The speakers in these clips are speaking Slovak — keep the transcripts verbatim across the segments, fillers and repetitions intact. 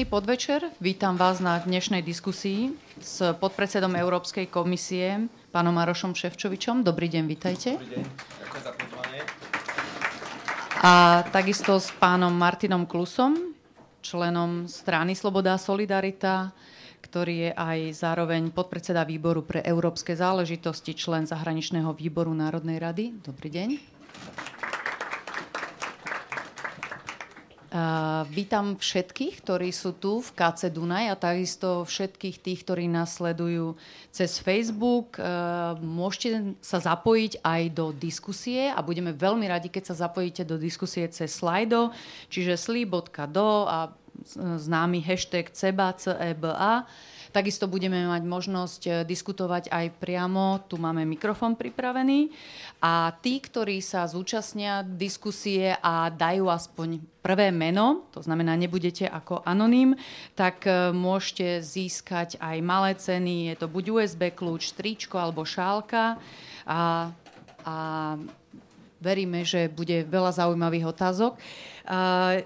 Pekný podvečer. Vítam vás na dnešnej diskusii s podpredsedom Európskej komisie, pánom Marošom Ševčovičom. Dobrý deň, vítajte. Dobrý deň. Ďakujem za pozvanie. A takisto s pánom Martinom Klusom, členom strany Sloboda a Solidarita, ktorý je aj zároveň podpredseda výboru pre európske záležitosti, člen zahraničného výboru Národnej rady. Dobrý deň. Uh, vítam všetkých, ktorí sú tu v ká cé Dunaj a takisto všetkých tých, ktorí nás sledujú cez Facebook. Uh, môžete sa zapojiť aj do diskusie a budeme veľmi radi, keď sa zapojíte do diskusie cez Slido, čiže sli bodka do a známy hashtag ceba, ceba. Takisto budeme mať možnosť diskutovať aj priamo. Tu máme mikrofón pripravený. A tí, ktorí sa zúčastnia diskusie a dajú aspoň prvé meno, to znamená, nebudete ako anonym, tak môžete získať aj malé ceny. Je to buď ú es bé kľúč, tričko alebo šálka. A, a veríme, že bude veľa zaujímavých otázok.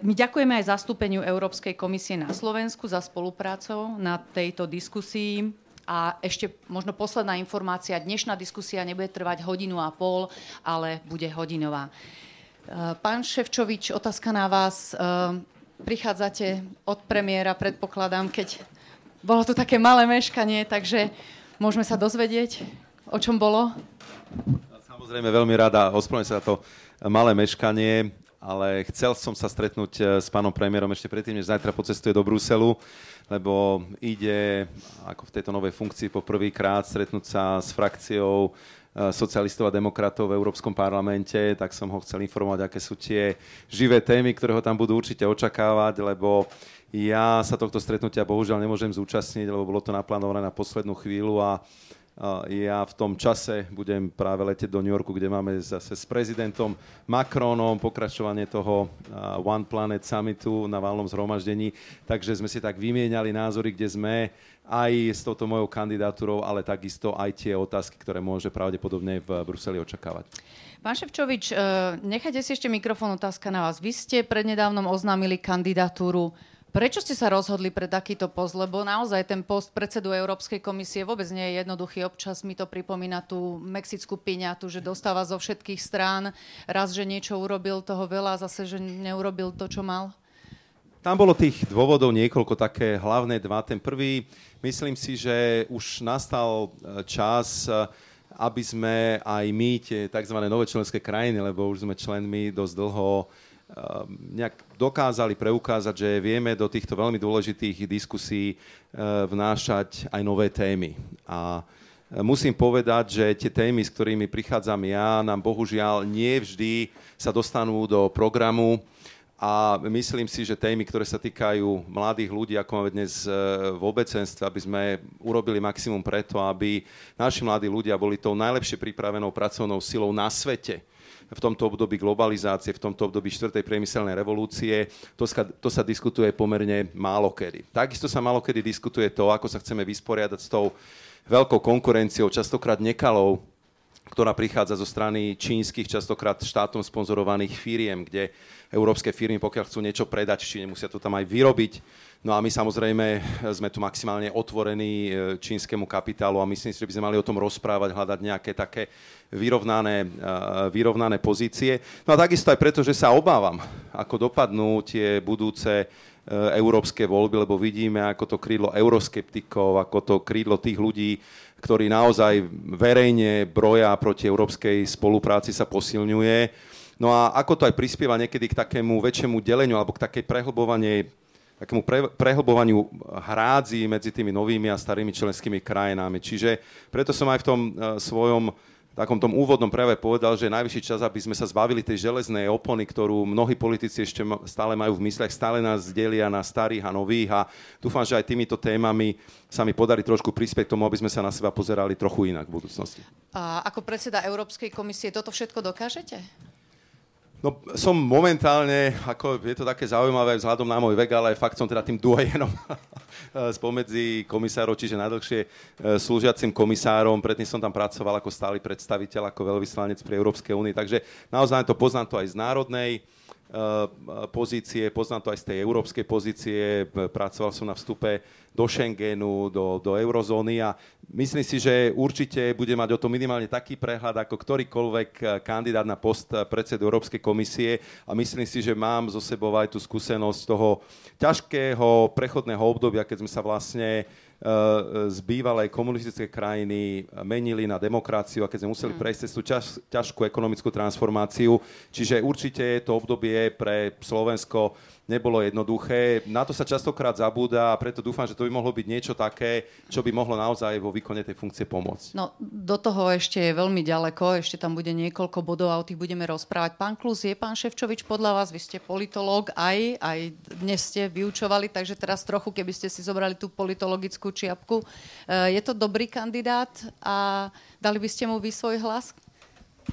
My ďakujeme aj zastúpeniu Európskej komisie na Slovensku za spoluprácu na tejto diskusii. A ešte možno posledná informácia. Dnešná diskusia nebude trvať hodinu a pol, ale bude hodinová. Pán Ševčovič, otázka na vás. Prichádzate od premiéra, predpokladám, keď bolo tu také malé meškanie, takže môžeme sa dozvedieť, o čom bolo? Samozrejme, veľmi rada. Ospravedlňujem sa za to malé meškanie, ale chcel som sa stretnúť s pánom premiérom ešte predtým, než zajtra pocestuje do Bruselu, lebo ide, ako v tejto novej funkcii, po prvýkrát stretnúť sa s frakciou socialistov a demokratov v Európskom parlamente, tak som ho chcel informovať, aké sú tie živé témy, ktoré ho tam budú určite očakávať, lebo ja sa tohto stretnutia bohužiaľ nemôžem zúčastniť, lebo bolo to naplánované na poslednú chvíľu a ja v tom čase budem práve letieť do New Yorku, kde máme zase s prezidentom Macronom pokračovanie toho One Planet Summitu na valnom zhromaždení. Takže sme si tak vymieniali názory, kde sme aj s touto mojou kandidatúrou, ale takisto aj tie otázky, ktoré môže pravdepodobne v Bruseli očakávať. Pán Ševčovič, nechajte si ešte mikrofón, otázka na vás. Vy ste prednedávnom oznámili kandidatúru. Prečo ste sa rozhodli pre takýto post? Lebo naozaj ten post predsedu Európskej komisie vôbec nie je jednoduchý. Občas mi to pripomína tú mexickú piňatu, že dostáva zo všetkých strán. Raz, že niečo urobil, toho veľa, zase, že neurobil to, čo mal. Tam bolo tých dôvodov niekoľko, také hlavné dva. Ten prvý, myslím si, že už nastal čas, aby sme aj my, tie tzv. Nové členské krajiny, lebo už sme členmi dosť dlho, nejak dokázali preukázať, že vieme do týchto veľmi dôležitých diskusí vnášať aj nové témy. A musím povedať, že tie témy, s ktorými prichádzam ja, nám bohužiaľ nie vždy sa dostanú do programu a myslím si, že témy, ktoré sa týkajú mladých ľudí, ako máme dnes v obecenstve, aby sme urobili maximum preto, aby naši mladí ľudia boli tou najlepšie pripravenou pracovnou silou na svete v tomto období globalizácie, v tomto období štvrtej priemyselnej revolúcie, to sa, to sa diskutuje pomerne málokedy. Takisto sa málokedy diskutuje to, ako sa chceme vysporiadať s tou veľkou konkurenciou, častokrát nekalou, ktorá prichádza zo strany čínskych, častokrát štátom sponzorovaných firiem, kde európske firmy, pokiaľ chcú niečo predať v Číne, musia to tam aj vyrobiť. No a my samozrejme sme tu maximálne otvorení čínskemu kapitálu a myslím si, že by sme mali o tom rozprávať, hľadať nejaké také vyrovnané, vyrovnané pozície. No a takisto aj preto, že sa obávam, ako dopadnú tie budúce európske voľby, lebo vidíme, ako to krídlo euroskeptikov, ako to krídlo tých ľudí, ktorí naozaj verejne broja proti európskej spolupráci, sa posilňuje. No a ako to aj prispieva niekedy k takému väčšiemu deleniu alebo k takej prehlbovanie takému pre, prehlbovaniu hrádzi medzi tými novými a starými členskými krajinami. Čiže preto som aj v tom e, svojom takom tom úvodnom prejave povedal, že je najvyšší čas, aby sme sa zbavili tej železnej opony, ktorú mnohí politici ešte stále majú v mysliach, stále nás delia na starých a nových a dúfam, že aj týmito témami sa mi podarí trošku prispieť tomu, aby sme sa na seba pozerali trochu inak v budúcnosti. A ako predseda Európskej komisie toto všetko dokážete? No, som momentálne, ako je to také zaujímavé vzhľadom na môj vek, ale fakt som teda tým duojenom spomedzi komisárov, čiže najdlhšie slúžiacim komisárom. Predtým som tam pracoval ako stály predstaviteľ, ako veľvyslanec pri Európskej únii, takže naozaj to poznám to aj z národnej pozície, poznám to aj z tej európskej pozície, pracoval som na vstupe do Schengenu, do, do eurozóny a myslím si, že určite bude mať o to minimálne taký prehľad ako ktorýkoľvek kandidát na post predsedu Európskej komisie a myslím si, že mám zo sebou aj tú skúsenosť toho ťažkého prechodného obdobia, keď sme sa vlastne z bývalej komunistické krajiny menili na demokraciu a keď sme museli prejsť cez tú ťaž, ťažkú ekonomickú transformáciu. Čiže určite to obdobie pre Slovensko nebolo jednoduché. Na to sa častokrát zabúda a preto dúfam, že to by mohlo byť niečo také, čo by mohlo naozaj vo výkone tej funkcie pomôcť. No, do toho ešte je veľmi ďaleko, ešte tam bude niekoľko bodov a o tých budeme rozprávať. Pán Klus, je pán Ševčovič podľa vás, vy ste politológ, aj, aj dnes ste vyučovali, takže teraz trochu, keby ste si zobrali tú politologickú čiapku. Je to dobrý kandidát a dali by ste mu vy svoj hlas?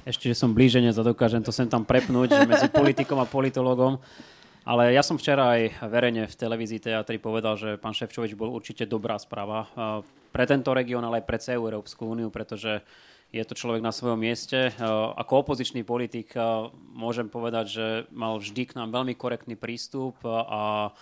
Ešte, že som blíženec a dokážem to sem tam prepnúť, že medzi politikom a politológom. Ale ja som včera aj verejne v televízii té á tri povedal, že pán Ševčovič bol určite dobrá správa pre tento región, ale aj pre celú Európsku úniu, pretože je to človek na svojom mieste. Ako opozičný politik môžem povedať, že mal vždy k nám veľmi korektný prístup a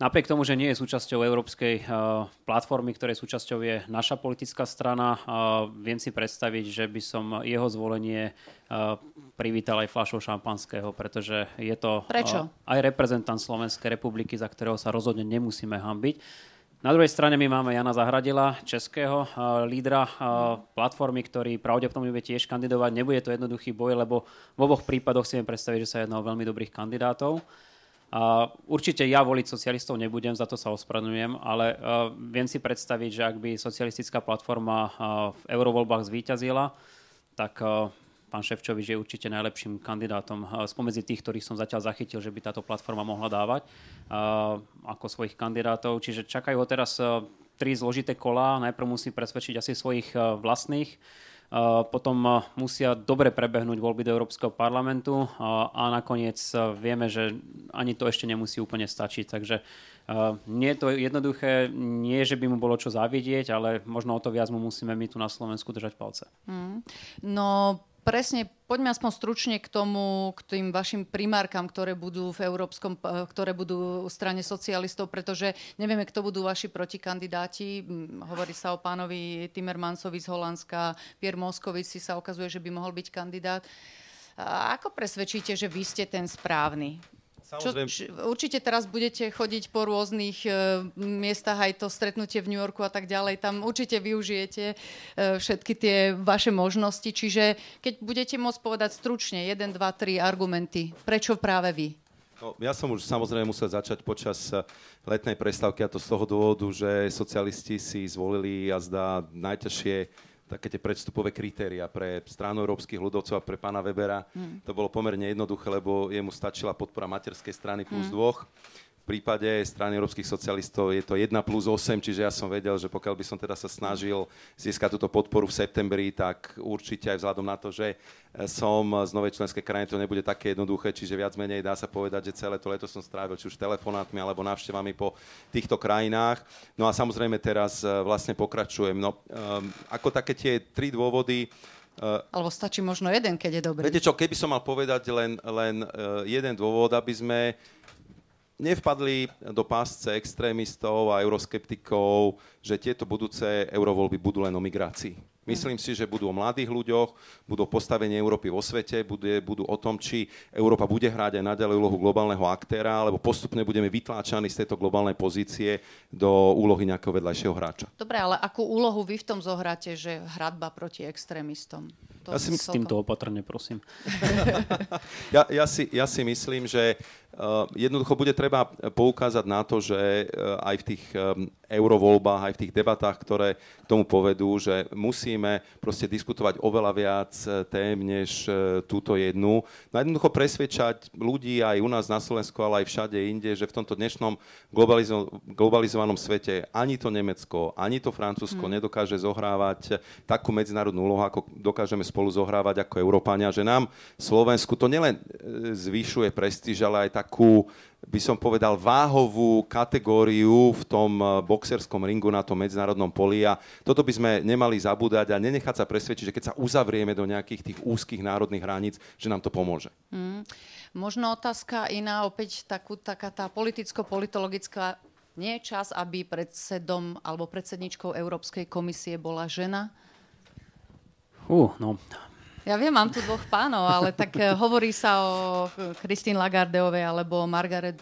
napriek tomu, že nie je súčasťou európskej uh, platformy, ktorej súčasťou je naša politická strana, uh, viem si predstaviť, že by som jeho zvolenie uh, privítal aj fľašou šampanského, pretože je to uh, aj reprezentant Slovenskej republiky, za ktorého sa rozhodne nemusíme hanbiť. Na druhej strane my máme Jana Zahradila, českého uh, lídra uh, platformy, ktorý pravdepodobne bude tiež kandidovať. Nebude to jednoduchý boj, lebo v oboch prípadoch si viem predstaviť, že sa jedná o veľmi dobrých kandidátov. Uh, určite ja voliť socialistov nebudem, za to sa ospravedlňujem, ale uh, viem si predstaviť, že ak by socialistická platforma uh, v eurovoľbách zvíťazila, tak uh, pán Ševčovič je určite najlepším kandidátom uh, spomedzi tých, ktorých som zatiaľ zachytil, že by táto platforma mohla dávať uh, ako svojich kandidátov. Čiže čakajú ho teraz uh, tri zložité kolá. Najprv musí presvedčiť asi svojich uh, vlastných, potom musia dobre prebehnúť voľby do Európskeho parlamentu a nakoniec vieme, že ani to ešte nemusí úplne stačiť. Takže nie je to jednoduché, nie že by mu bolo čo zavidieť, ale možno o to viac mu musíme my tu na Slovensku držať palce. Mm. No presne, poďme aspoň stručne k tomu, k tým vašim primárkam, ktoré budú v Európskom, ktoré budú v strane socialistov, pretože nevieme, kto budú vaši protikandidáti. Hovorí sa o pánovi Timmermansovi z Holandska, Pierre Moscovici sa ukazuje, že by mohol byť kandidát. A ako presvedčíte, že vy ste ten správny? Čo, či, určite teraz budete chodiť po rôznych e, miestach, aj to stretnutie v New Yorku a tak ďalej. Tam určite využijete e, všetky tie vaše možnosti. Čiže keď budete môcť povedať stručne jeden, dva, tri argumenty, prečo práve vy? No, ja som už samozrejme musel začať počas letnej prestávky a to z toho dôvodu, že socialisti si zvolili a zdá najťažšie také tie predstupové kritéria pre stranu európskych ľudovcov a pre pána Webera. Mm. To bolo pomerne jednoduché, lebo jemu stačila podpora materskej strany plus mm. dvoch. V prípade strany európskych socialistov je to jeden plus osem, čiže ja som vedel, že pokiaľ by som teda sa snažil získať túto podporu v septembri, tak určite aj vzhľadom na to, že som z novej členskej krajiny, to nebude také jednoduché, čiže viac menej dá sa povedať, že celé to leto som strávil či už telefonátmi alebo návštevami po týchto krajinách. No a samozrejme teraz vlastne pokračujem. No, um, ako také tie tri dôvody. Uh, Alebo stačí možno jeden, keď je dobrý. Viete čo, keby som mal povedať len, len uh, jeden dôvod, aby sme nevpadli do pásce extrémistov a euroskeptikov, že tieto budúce eurovoľby budú len o migrácii. Myslím si, že budú o mladých ľuďoch, budú o postavení Európy vo svete, bude, budú o tom, či Európa bude hrať aj naďalej úlohu globálneho aktéra, alebo postupne budeme vytláčaní z tejto globálnej pozície do úlohy nejakého vedľajšieho hráča. Dobre, ale akú úlohu vy v tom zohráte, že hradba proti extrémistom? To ja si s týmto opatrne, prosím. ja, ja, si, ja si myslím, že uh, jednoducho bude treba poukázať na to, že uh, aj v tých um, eurovoľbách, aj v tých debatách, ktoré k tomu povedú, že musí musíme proste diskutovať oveľa viac tém, než túto jednu. No jednoducho presvedčať ľudí aj u nás na Slovensku, ale aj všade inde, že v tomto dnešnom globalizo- globalizovanom svete ani to Nemecko, ani to Francúzsko mm. nedokáže zohrávať takú medzinárodnú úlohu, ako dokážeme spolu zohrávať ako Európania, že nám Slovensku to nielen zvyšuje prestíž, ale aj takú by som povedal, váhovú kategóriu v tom boxerskom ringu na tom medzinárodnom poli a toto by sme nemali zabúdať a nenechať sa presvedčiť, že keď sa uzavrieme do nejakých tých úzkých národných hraníc, že nám to pomôže. Mm. Možno otázka iná, opäť takú, taká tá politicko-politologická. Nie je čas, aby predsedom alebo predsedničkou Európskej komisie bola žena? Uh, no... Ja viem, mám tu dvoch pánov, ale tak hovorí sa o Kristín Lagardeovej alebo Margaret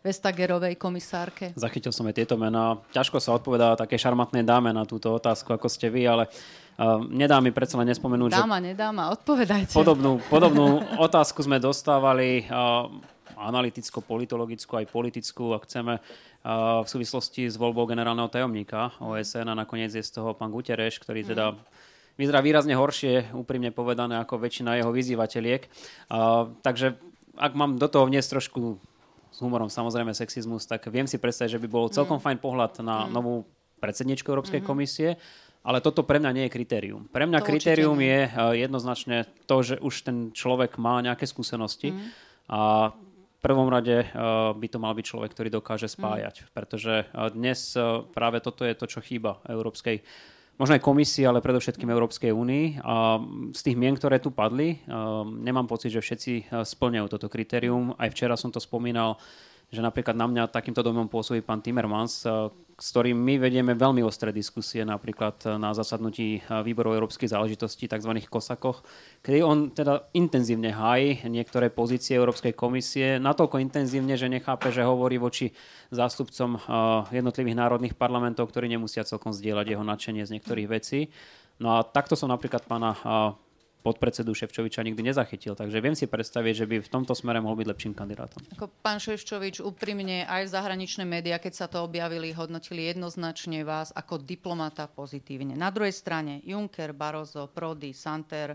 Vestagerovej komisárke. Zachytil som aj tieto mená. Ťažko sa odpovedá také šarmantnej dáme na túto otázku, ako ste vy, ale uh, nedá mi predsa len nespomenúť, dáma, že... Dáma, nedá ma, odpovedajte. Podobnú, podobnú otázku sme dostávali, uh, analyticko-politologickú aj politickú, ak chceme, uh, v súvislosti s voľbou generálneho tajomníka O S N a nakoniec je z toho pán Guterres, ktorý teda... Mm. Vyzerá výrazne horšie, úprimne povedané, ako väčšina jeho vyzývateľiek. Uh, takže ak mám do toho vniesť trošku s humorom, samozrejme sexizmus, tak viem si predstaviť, že by bol celkom mm. fajn pohľad na mm. novú predsedničku Európskej mm-hmm. komisie, ale toto pre mňa nie je kritérium. Pre mňa to kritérium je uh, jednoznačne to, že už ten človek má nejaké skúsenosti mm. a v prvom rade uh, by to mal byť človek, ktorý dokáže spájať, mm. pretože uh, dnes uh, práve toto je to, čo chýba Európskej možno aj komisii, ale predovšetkým Európskej únii. A z tých mien, ktoré tu padli, nemám pocit, že všetci splňajú toto kritérium. Aj včera som to spomínal, že napríklad na mňa takýmto domom pôsobí pán Timmermans, s ktorým my vedieme veľmi ostré diskusie, napríklad na zasadnutí výborov európskych záležitostí, tzv. Kosakoch, kedy on teda intenzívne hájí niektoré pozície Európskej komisie, natoľko intenzívne, že nechápe, že hovorí voči zástupcom jednotlivých národných parlamentov, ktorí nemusia celkom zdieľať jeho nadšenie z niektorých vecí. No a takto som napríklad pána podpredsedu Ševčoviča nikdy nezachytil. Takže viem si predstaviť, že by v tomto smere mohol byť lepším kandidátom. Ako pán Ševčovič, úprimne aj v zahraničné médiá, keď sa to objavili, hodnotili jednoznačne vás ako diplomata pozitívne. Na druhej strane Juncker, Barroso, Prodi, Santer,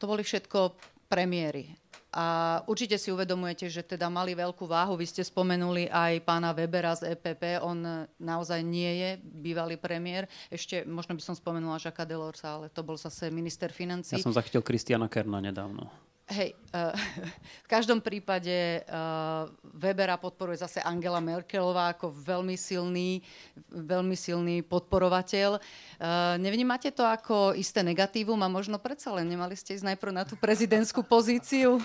to boli všetko premiéry. A určite si uvedomujete, že teda mali veľkú váhu. Vy ste spomenuli aj pána Webera z E P P. On naozaj nie je bývalý premiér. Ešte možno by som spomenula Jacquesa Delorsa, ale to bol zase minister financií. Ja som zachytil Christiana Kerna nedávno. Hej, uh, v každom prípade uh, Webera podporuje zase Angela Merkelová ako veľmi silný, veľmi silný podporovateľ. Uh, nevnímate to ako isté negatívum a možno predsa len nemali ste ísť najprv na tú prezidentskú pozíciu?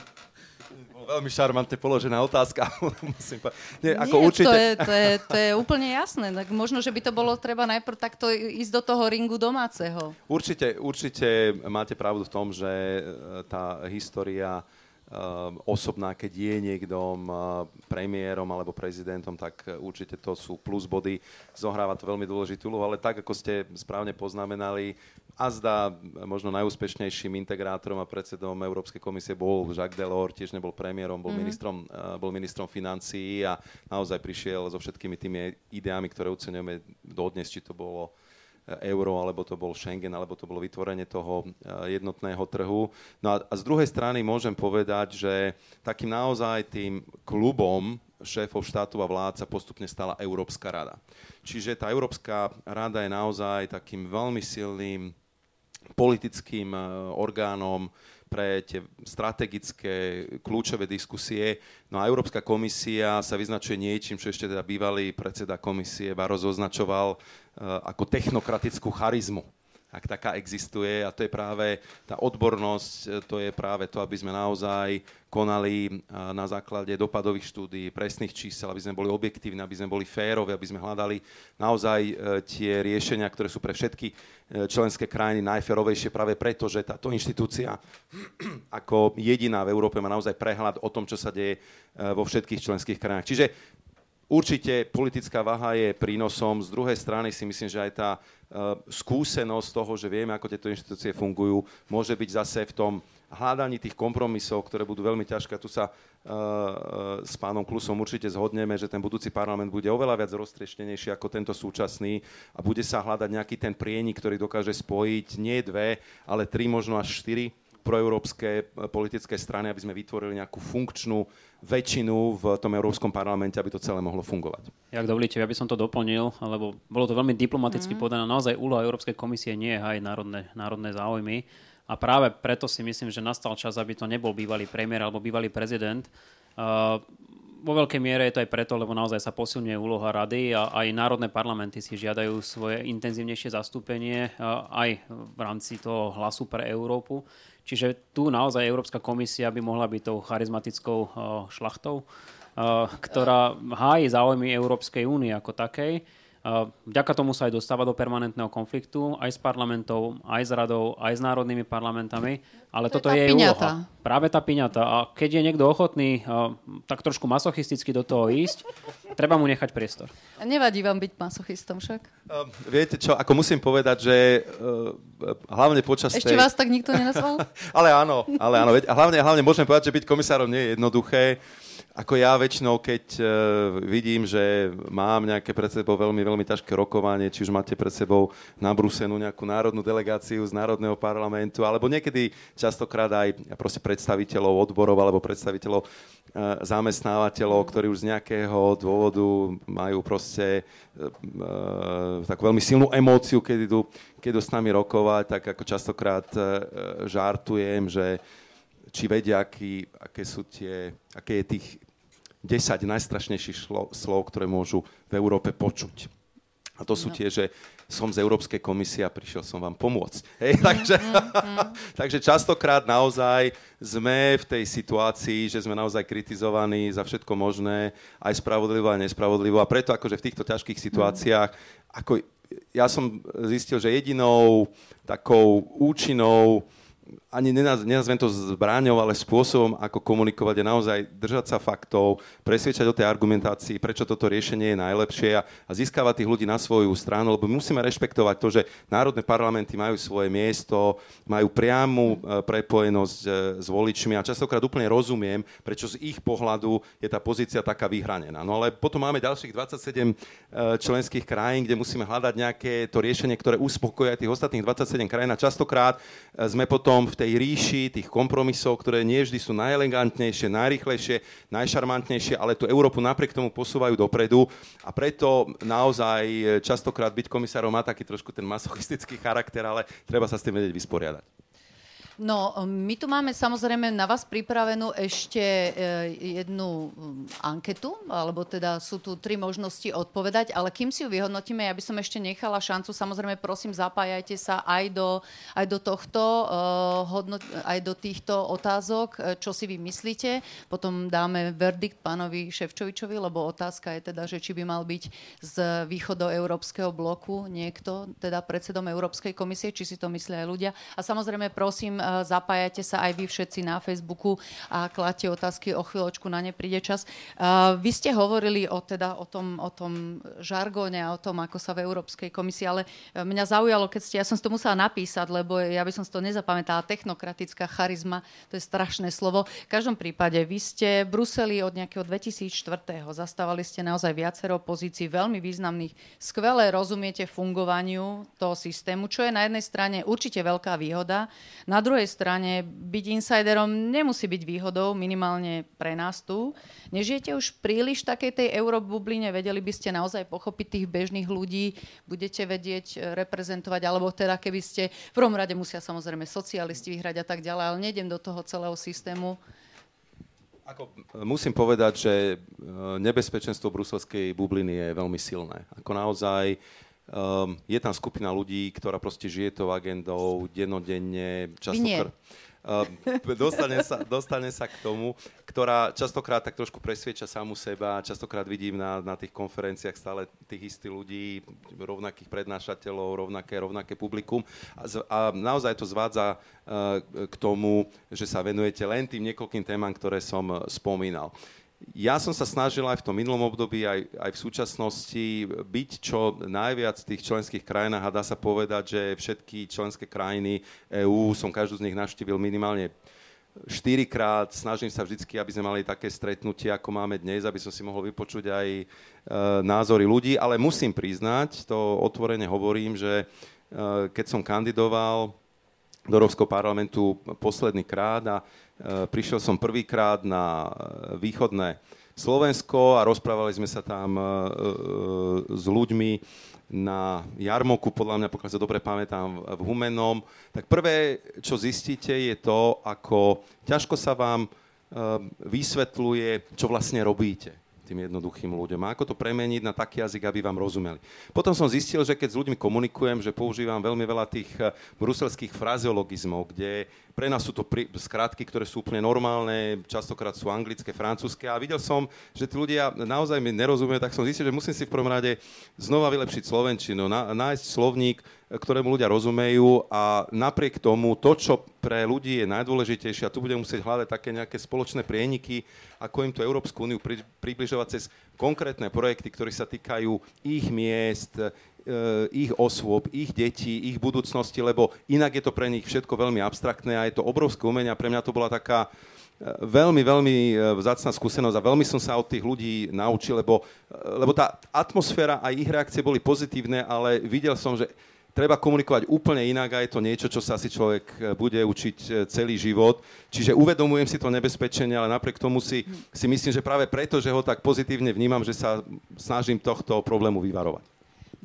Veľmi šarmantne položená otázka. Musím pa... Nie, Nie ako určite... to, je, to, je, to je úplne jasné. Tak možno, že by to bolo treba najprv takto ísť do toho ringu domáceho. Určite, určite máte pravdu v tom, že tá história osobná, keď je niekto premiérom alebo prezidentom, tak určite to sú plusbody. Zohráva to veľmi dôležitú úlohu, ale tak, ako ste správne poznamenali, azda možno najúspešnejším integrátorom a predsedom Európskej komisie bol Jacques Delors, tiež nebol premiérom, bol, mm-hmm. ministrom, bol ministrom financií a naozaj prišiel so všetkými tými ideami, ktoré oceňujeme dodnes, či to bolo euro, alebo to bol Schengen, alebo to bolo vytvorenie toho jednotného trhu. No a, a z druhej strany môžem povedať, že takým naozaj tým klubom šéfov štátov a vlád sa postupne stala Európska rada. Čiže tá Európska rada je naozaj takým veľmi silným politickým orgánom pre tie strategické, kľúčové diskusie. No a Európska komisia sa vyznačuje niečím, čo ešte teda bývalý predseda komisie Barroso označoval ako technokratickú charizmu, ak taká existuje. A to je práve tá odbornosť, to je práve to, aby sme naozaj konali na základe dopadových štúdií, presných čísel, aby sme boli objektívni, aby sme boli férovi, aby sme hľadali naozaj tie riešenia, ktoré sú pre všetky členské krajiny najférovejšie práve preto, že táto inštitúcia ako jediná v Európe má naozaj prehľad o tom, čo sa deje vo všetkých členských krajinách. Čiže určite politická váha je prínosom. Z druhej strany si myslím, že aj tá e, skúsenosť toho, že vieme, ako tieto inštitúcie fungujú, môže byť zase v tom hľadaní tých kompromisov, ktoré budú veľmi ťažké. Tu sa e, e, s pánom Klusom určite zhodneme, že ten budúci parlament bude oveľa viac roztrieštenejší ako tento súčasný a bude sa hľadať nejaký ten prienik, ktorý dokáže spojiť nie dve, ale tri, možno až štyri proeurópske politické strany, aby sme vytvorili nejakú funkčnú väčšinu v tom Európskom parlamente, aby to celé mohlo fungovať. Ak dovolíte, ja by som to doplnil, lebo bolo to veľmi diplomaticky mm. podané. Naozaj úloha Európskej komisie nie je aj národné, národné záujmy. A práve preto si myslím, že nastal čas, aby to nebol bývalý premiér alebo bývalý prezident. Uh, vo veľkej miere je to aj preto, lebo naozaj sa posilňuje úloha rady a aj národné parlamenty si žiadajú svoje intenzívnejšie zastúpenie aj v rámci toho hlasu pre Európu. Čiže tu naozaj Európska komisia by mohla byť tou charizmatickou šlachtou, ktorá hájí záujmy Európskej únie ako takej. Vďaka tomu sa aj dostáva do permanentného konfliktu, aj s parlamentom, aj s radou, aj s národnými parlamentami, ale to toto je jej úloha. Práve tá piňata. A keď je niekto ochotný tak trošku masochisticky do toho ísť, treba mu nechať priestor. Nevadí vám byť masochistom však? Uh, viete čo, ako musím povedať, že uh, hlavne počas Ešte tej... Ešte vás tak nikto nenazval? ale áno, ale áno. Hlavne, hlavne môžeme povedať, že byť komisárom nie je jednoduché. Ako ja väčšinou, keď uh, vidím, že mám nejaké pred sebou veľmi, veľmi ťažké rokovanie, či už máte pred sebou na Brusenu nejakú národnú delegáciu z Národného parlamentu, alebo niekedy častokrát aj proste predstaviteľov odborov alebo predstaviteľov uh, zamestnávateľov, ktorí už z nejakého dôvodu majú proste uh, takú veľmi silnú emóciu, keď idú, keď idú s nami rokovať, tak ako častokrát uh, žartujem, že či vedia, aký, aké sú tie, aké je tých desať najstrašnejších slov, slov, ktoré môžu v Európe počuť. A to sú tie, že som z Európskej komisie a prišiel som vám pomôcť. Hej, takže, takže častokrát naozaj sme v tej situácii, že sme naozaj kritizovaní za všetko možné, aj spravodlivo, aj nespravodlivo. A preto akože v týchto ťažkých situáciách, ako ja som zistil, že jedinou takou účinnou ani nenazvem to zbráňou, ale spôsobom, ako komunikovať je naozaj držať sa faktov, presviedčať o tej argumentácii, prečo toto riešenie je najlepšie a, a získavať tých ľudí na svoju stranu, lebo musíme rešpektovať to, že národné parlamenty majú svoje miesto, majú priamu prepojenosť s voličmi a častokrát úplne rozumiem, prečo z ich pohľadu je tá pozícia taká vyhranená. No ale potom máme ďalších dvadsaťsedem členských krajín, kde musíme hľadať nejaké to riešenie, ktoré uspokojí tých ostatných dvadsaťsedem krajín a častokrát sme potom v tej ríši tých kompromisov, ktoré nie vždy sú najelegantnejšie, najrýchlejšie, najšarmantnejšie, ale tú Európu napriek tomu posúvajú dopredu a preto naozaj častokrát byť komisárom má taký trošku ten masochistický charakter, ale treba sa s tým vedieť vysporiadať. No, my tu máme samozrejme na vás pripravenú ešte jednu anketu, alebo teda sú tu tri možnosti odpovedať, ale kým si ju vyhodnotíme, ja by som ešte nechala šancu, samozrejme prosím, zapájajte sa aj do, aj do tohto, aj do týchto otázok, čo si vy myslíte, potom dáme verdikt pánovi Ševčovičovi, lebo otázka je teda, že či by mal byť z východoeurópskeho bloku niekto, teda predsedom Európskej komisie, či si to myslia aj ľudia. A samozrejme prosím, zapájate sa aj vy všetci na Facebooku a kladte otázky, o chvíľočku na ne príde čas. Vy ste hovorili o, teda, o, tom, o tom žargóne a o tom, ako sa v Európskej komisii, ale mňa zaujalo, keď ste, ja som si to musela napísať, lebo ja by som si to nezapamätala, technokratická charizma, to je strašné slovo. V každom prípade, vy ste v Bruseli od nejakého dvetisícštyri. Zastávali ste naozaj viacero pozícií, veľmi významných, skvelé rozumiete fungovaniu toho systému, čo je na jednej strane určite veľká výhoda, na druhej druhej strane, byť insiderom nemusí byť výhodou, minimálne pre nás tu. Nežijete už príliš v takej tej eurobubline, vedeli by ste naozaj pochopiť tých bežných ľudí, budete vedieť reprezentovať, alebo teda keby ste, v prvom rade musia samozrejme socialisti vyhrať a tak ďalej, ale nejdem do toho celého systému. Ako, musím povedať, že nebezpečenstvo bruselskej bubliny je veľmi silné. Ako naozaj Um, je tam skupina ľudí, ktorá proste žije tou agendou dennodenne. Častokrát um, dostane, sa, dostane sa k tomu, ktorá častokrát tak trošku presvieča samu seba. Častokrát vidím na, na tých konferenciách stále tých istých ľudí, rovnakých prednášateľov, rovnaké, rovnaké publikum. A, z, a naozaj to zvádza uh, k tomu, že sa venujete len tým niekoľkým témam, ktoré som spomínal. Ja som sa snažil aj v tom minulom období, aj, aj v súčasnosti byť čo najviac v tých členských krajinách a dá sa povedať, že všetky členské krajiny EÚ, som každú z nich navštívil minimálne štyrikrát. Snažím sa vždycky, aby sme mali také stretnutie, ako máme dnes, aby som si mohol vypočuť aj e, názory ľudí, ale musím priznať, to otvorene hovorím, že e, keď som kandidoval do Európskeho parlamentu posledný krát a prišiel som prvýkrát na východné Slovensko a rozprávali sme sa tam s ľuďmi na jarmoku, podľa mňa, pokiaľ sa dobre pamätám, v Humennom. Tak prvé, čo zistíte, je to, ako ťažko sa vám vysvetľuje, čo vlastne robíte tým jednoduchým ľuďom. A ako to premeniť na taký jazyk, aby vám rozumeli. Potom som zistil, že keď s ľuďmi komunikujem, že používam veľmi veľa tých bruselských frazeologizmov, kde pre nás sú to skratky, ktoré sú úplne normálne, častokrát sú anglické, francúzske. A videl som, že tí ľudia naozaj mi nerozumejú, tak som zistil, že musím si v prvom rade znova vylepšiť slovenčinu, nájsť slovník, ktorému ľudia rozumejú, a napriek tomu to, čo pre ľudí je najdôležitejšie, a tu budeme musieť hľadať také nejaké spoločné prieniky, ako im tú Európsku úniu pri, približovať cez konkrétne projekty, ktoré sa týkajú ich miest, e, ich osôb, ich detí, ich budúcnosti, lebo inak je to pre nich všetko veľmi abstraktné a je to obrovské umenie. Pre mňa to bola taká veľmi, veľmi vzácna skúsenosť a veľmi som sa od tých ľudí naučil, lebo, lebo tá atmosféra a ich reakcie boli pozitívne, ale videl som, že treba komunikovať úplne inak a je to niečo, čo sa asi človek bude učiť celý život. Čiže uvedomujem si to nebezpečenie, ale napriek tomu si, si myslím, že práve preto, že ho tak pozitívne vnímam, že sa snažím tohto problému vyvarovať.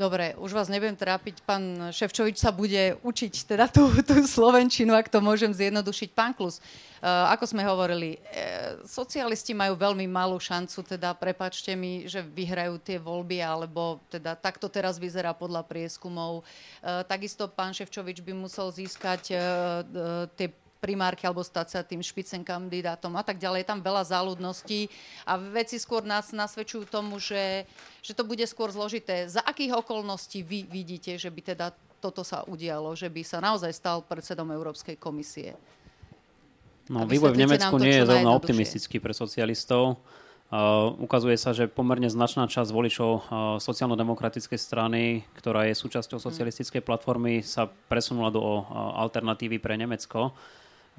Dobre, už vás nebudem trápiť. Pán Ševčovič sa bude učiť teda tú, tú slovenčinu, ak to môžem zjednodušiť. Pán Klus, ako sme hovorili, socialisti majú veľmi malú šancu, teda prepáčte mi, že vyhrajú tie voľby, alebo teda takto teraz vyzerá podľa prieskumov. Takisto pán Ševčovič by musel získať tie primárky alebo stať sa tým špicen kandidátom a tak ďalej. Je tam veľa záľudností a veci skôr nás nasvedčujú tomu, že, že to bude skôr zložité. Za akých okolností vy vidíte, že by teda toto sa udialo, že by sa naozaj stal predsedom Európskej komisie? No, vývoj v Nemecku to, nie je zrovna optimistický pre socialistov. Uh, ukazuje sa, že pomerne značná časť voličov uh, sociálno-demokratickej strany, ktorá je súčasťou socialistickej platformy, sa presunula do uh, alternatívy pre Nemecko.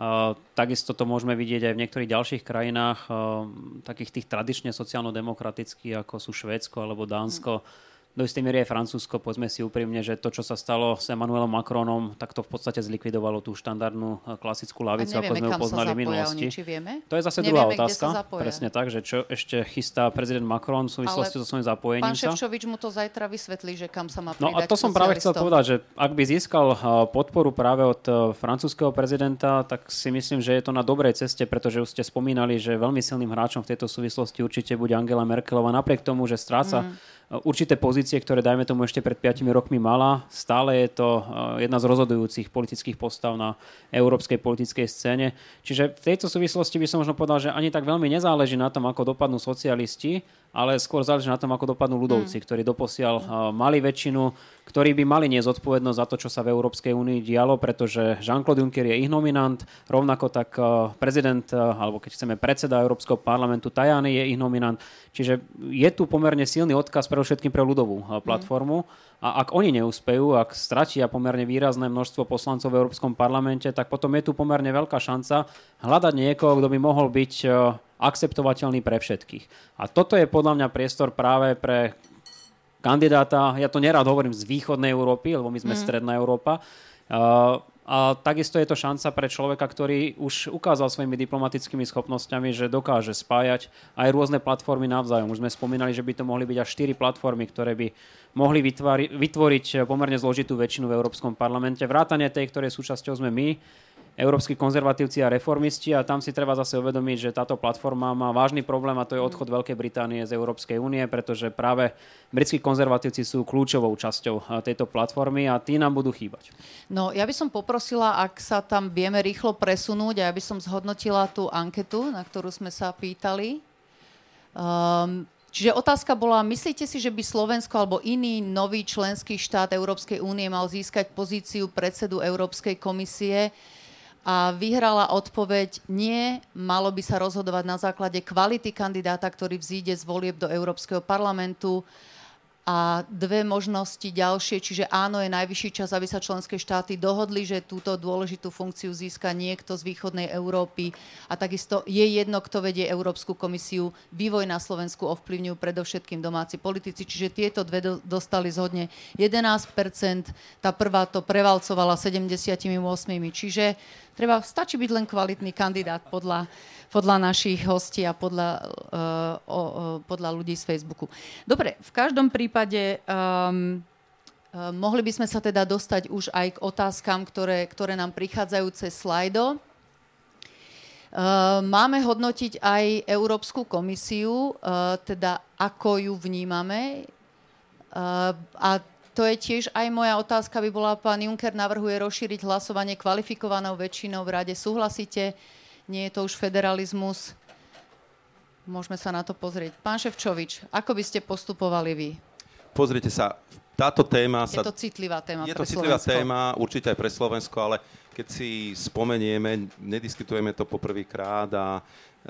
Uh, takisto to môžeme vidieť aj v niektorých ďalších krajinách, uh, takých tých tradične sociálno-demokratických, ako sú Švédsko alebo Dánsko. Mm. Do istej miery aj Francúzsko, povedzme si úprimne, že to, čo sa stalo s Emmanuelom Macronom, tak to v podstate zlikvidovalo tú štandardnú klasickú lavicu, ako sme ju poznali v minulosti. Oni, či vieme? To je zase nevieme, druhá otázka. Presne tak, že čo ešte chystá prezident Macron v súvislosti so svojím zapojením sa. Pán Ševčovič mu to zajtra vysvetlí, že kam sa má pridať. No a to som práve chcel povedať, že ak by získal podporu práve od francúzskeho prezidenta, tak si myslím, že je to na dobrej ceste, pretože už ste spomínali, že veľmi silným hráčom v tejto súvislosti určite bude Angela Merkelová, napriek tomu, že stráca mm. určité pozície, ktoré dajme tomu ešte pred piatimi rokmi mala. Stále je to jedna z rozhodujúcich politických postav na európskej politickej scéne. Čiže v tejto súvislosti by som možno povedal, že ani tak veľmi nezáleží na tom, ako dopadnú socialisti, ale skôr záleží na tom, ako dopadnú ľudovci, mm. ktorí doposiaľ mali väčšinu, ktorí by mali niesť zodpovednosť za to, čo sa v Európskej únii dialo, pretože Jean-Claude Juncker je ich nominant, rovnako tak prezident, alebo keď chceme predseda Európskeho parlamentu Tajani je ich nominant. Čiže je tu pomerne silný odkaz pre všetkým pre ľudovú platformu. A ak oni neúspejú, ak stratia pomerne výrazné množstvo poslancov v Európskom parlamente, tak potom je tu pomerne veľká šanca hľadať niekoho, kto by mohol byť akceptovateľný pre všetkých. A toto je podľa mňa priestor práve pre kandidáta, ja to nerád hovorím z východnej Európy, lebo my sme mm. stredná Európa, a takisto je to šanca pre človeka, ktorý už ukázal svojimi diplomatickými schopnosťami, že dokáže spájať aj rôzne platformy navzájom. Už sme spomínali, že by to mohli byť až štyri platformy, ktoré by mohli vytvari- vytvoriť pomerne zložitú väčšinu v Európskom parlamente. Vrátane tej, ktorej súčasťou sme my, európski konzervatívci a reformisti, a tam si treba zase uvedomiť, že táto platforma má vážny problém, a to je odchod Veľkej Británie z Európskej únie, pretože práve britskí konzervatívci sú kľúčovou časťou tejto platformy a tí nám budú chýbať. No, ja by som poprosila, ak sa tam vieme rýchlo presunúť, a ja by som zhodnotila tú anketu, na ktorú sme sa pýtali. Um, Čiže otázka bola, myslíte si, že by Slovensko alebo iný nový členský štát Európskej únie mal získať pozíciu predsedu Európskej komisie? A vyhrala odpoveď nie, malo by sa rozhodovať na základe kvality kandidáta, ktorý vzíde z volieb do Európskeho parlamentu. A dve možnosti ďalšie, čiže áno, je najvyšší čas, aby sa členské štáty dohodli, že túto dôležitú funkciu získa niekto z východnej Európy. A takisto je jedno, kto vedie Európsku komisiu. Vývoj na Slovensku ovplyvňujú predovšetkým domáci politici, čiže tieto dve do, dostali zhodne jedenásť percent. Tá prvá to prevalcovala sedemdesiatosem percent. Čiže treba, stačí byť len kvalitný kandidát podľa... podľa našich hostí a podľa, uh, o, o, podľa ľudí z Facebooku. Dobre, v každom prípade um, uh, mohli by sme sa teda dostať už aj k otázkam, ktoré, ktoré nám prichádzajú cez Slido. Máme hodnotiť aj Európsku komisiu, teda ako ju vnímame. A to je tiež aj moja otázka, by bola, pán Juncker navrhuje rozšíriť hlasovanie kvalifikovanou väčšinou v rade. Súhlasíte? Nie je to už federalizmus? Môžeme sa na to pozrieť. Pán Ševčovič, ako by ste postupovali vy? Pozrite sa, táto téma... Je sa... to citlivá téma je pre Slovensko. Je to citlivá téma, určite aj pre Slovensko, ale keď si spomenieme, nediskutujeme to poprvýkrát a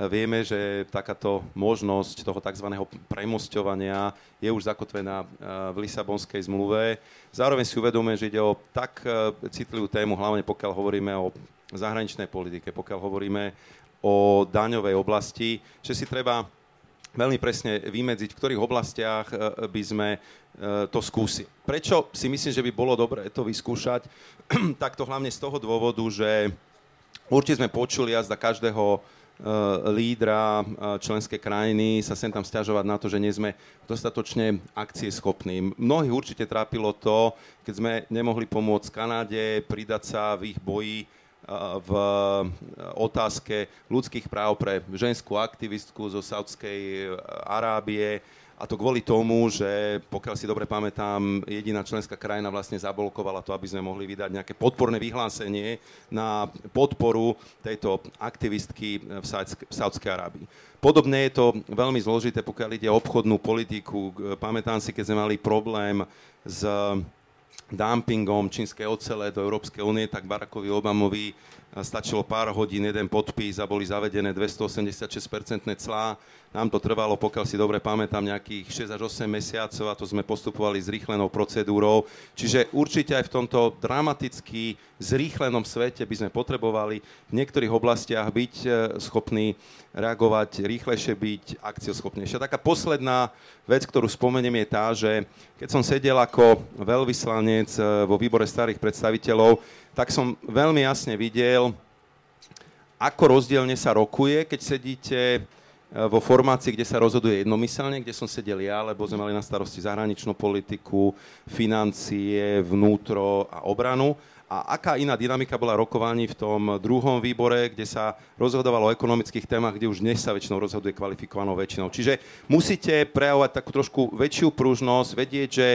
vieme, že takáto možnosť toho tzv. Premosťovania je už zakotvená v Lisabonskej zmluve. Zároveň si uvedomujem, že ide o tak citlivú tému, hlavne pokiaľ hovoríme o zahraničnej politike, pokiaľ hovoríme o daňovej oblasti, že si treba... veľmi presne vymedziť, v ktorých oblastiach by sme to skúsili. Prečo si myslím, že by bolo dobré to vyskúšať? Tak to hlavne z toho dôvodu, že určite sme počuli jazda každého lídra členskej krajiny sa sem tam sťažovať na to, že nie sme dostatočne akcieschopní. Mnohých určite trápilo to, keď sme nemohli pomôcť Kanáde, pridať sa v ich boji v otázke ľudských práv pre ženskú aktivistku zo Saudskej Arábie. A to kvôli tomu, že pokiaľ si dobre pamätám, jediná členská krajina vlastne zablokovala to, aby sme mohli vydať nejaké podporné vyhlásenie na podporu tejto aktivistky v Saudskej Arábii. Podobne je to veľmi zložité, pokiaľ ide o obchodnú politiku. Pamätám si, keď sme mali problém s... dumpingom čínskej ocele do Európskej únie, tak Barackovi Obamovi stačilo pár hodín, jeden podpis a boli zavedené dvestoosemdesiatšesť percentné clá. Nám to trvalo, pokiaľ si dobre pamätám, nejakých šesť až osem mesiacov a to sme postupovali zrýchlenou procedúrou. Čiže určite aj v tomto dramaticky zrýchlenom svete by sme potrebovali v niektorých oblastiach byť schopní reagovať rýchlejšie, byť akcioschopnejšie. Taká posledná vec, ktorú spomeniem, je tá, že keď som sedel ako veľvyslanec vo výbore starých predstaviteľov, tak som veľmi jasne videl, ako rozdielne sa rokuje, keď sedíte vo formácii, kde sa rozhoduje jednomyselne, kde som sedel ja, lebo sme mali na starosti zahraničnú politiku, financie, vnútro a obranu. A aká iná dynamika bola rokovaní v tom druhom výbore, kde sa rozhodovalo o ekonomických témach, kde už dnes sa väčšinou rozhoduje kvalifikovanou väčšinou. Čiže musíte prejavovať takú trošku väčšiu pružnosť, vedieť, že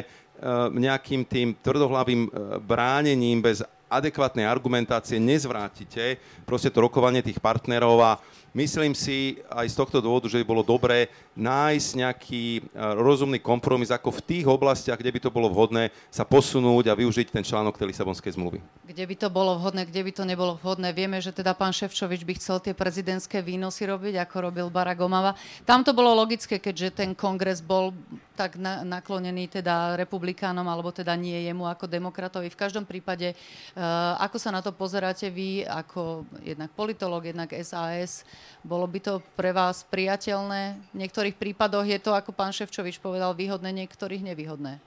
nejakým tým tvrdohlavým bránením bez adekvátnej argumentácie nezvrátite proste to rokovanie tých partnerov a myslím si aj z tohto dôvodu, že by bolo dobré nájsť nejaký rozumný kompromis, ako v tých oblastiach, kde by to bolo vhodné, sa posunúť a využiť ten článok tej Lisabonskej zmluvy. Kde by to bolo vhodné, kde by to nebolo vhodné. Vieme, že teda pán Ševčovič by chcel tie prezidentské výnosy robiť, ako robil Barack Obama. Tam to bolo logické, keďže ten kongres bol tak na- naklonený teda republikánom, alebo teda nie jemu ako demokratovi. V každom prípade, uh, ako sa na to pozeráte vy, ako jednak politológ, jednak es á es, bolo by to pre vás priateľné? V niektorých prípadoch je to, ako pán Ševčovič povedal, výhodné, niektorých nevýhodné.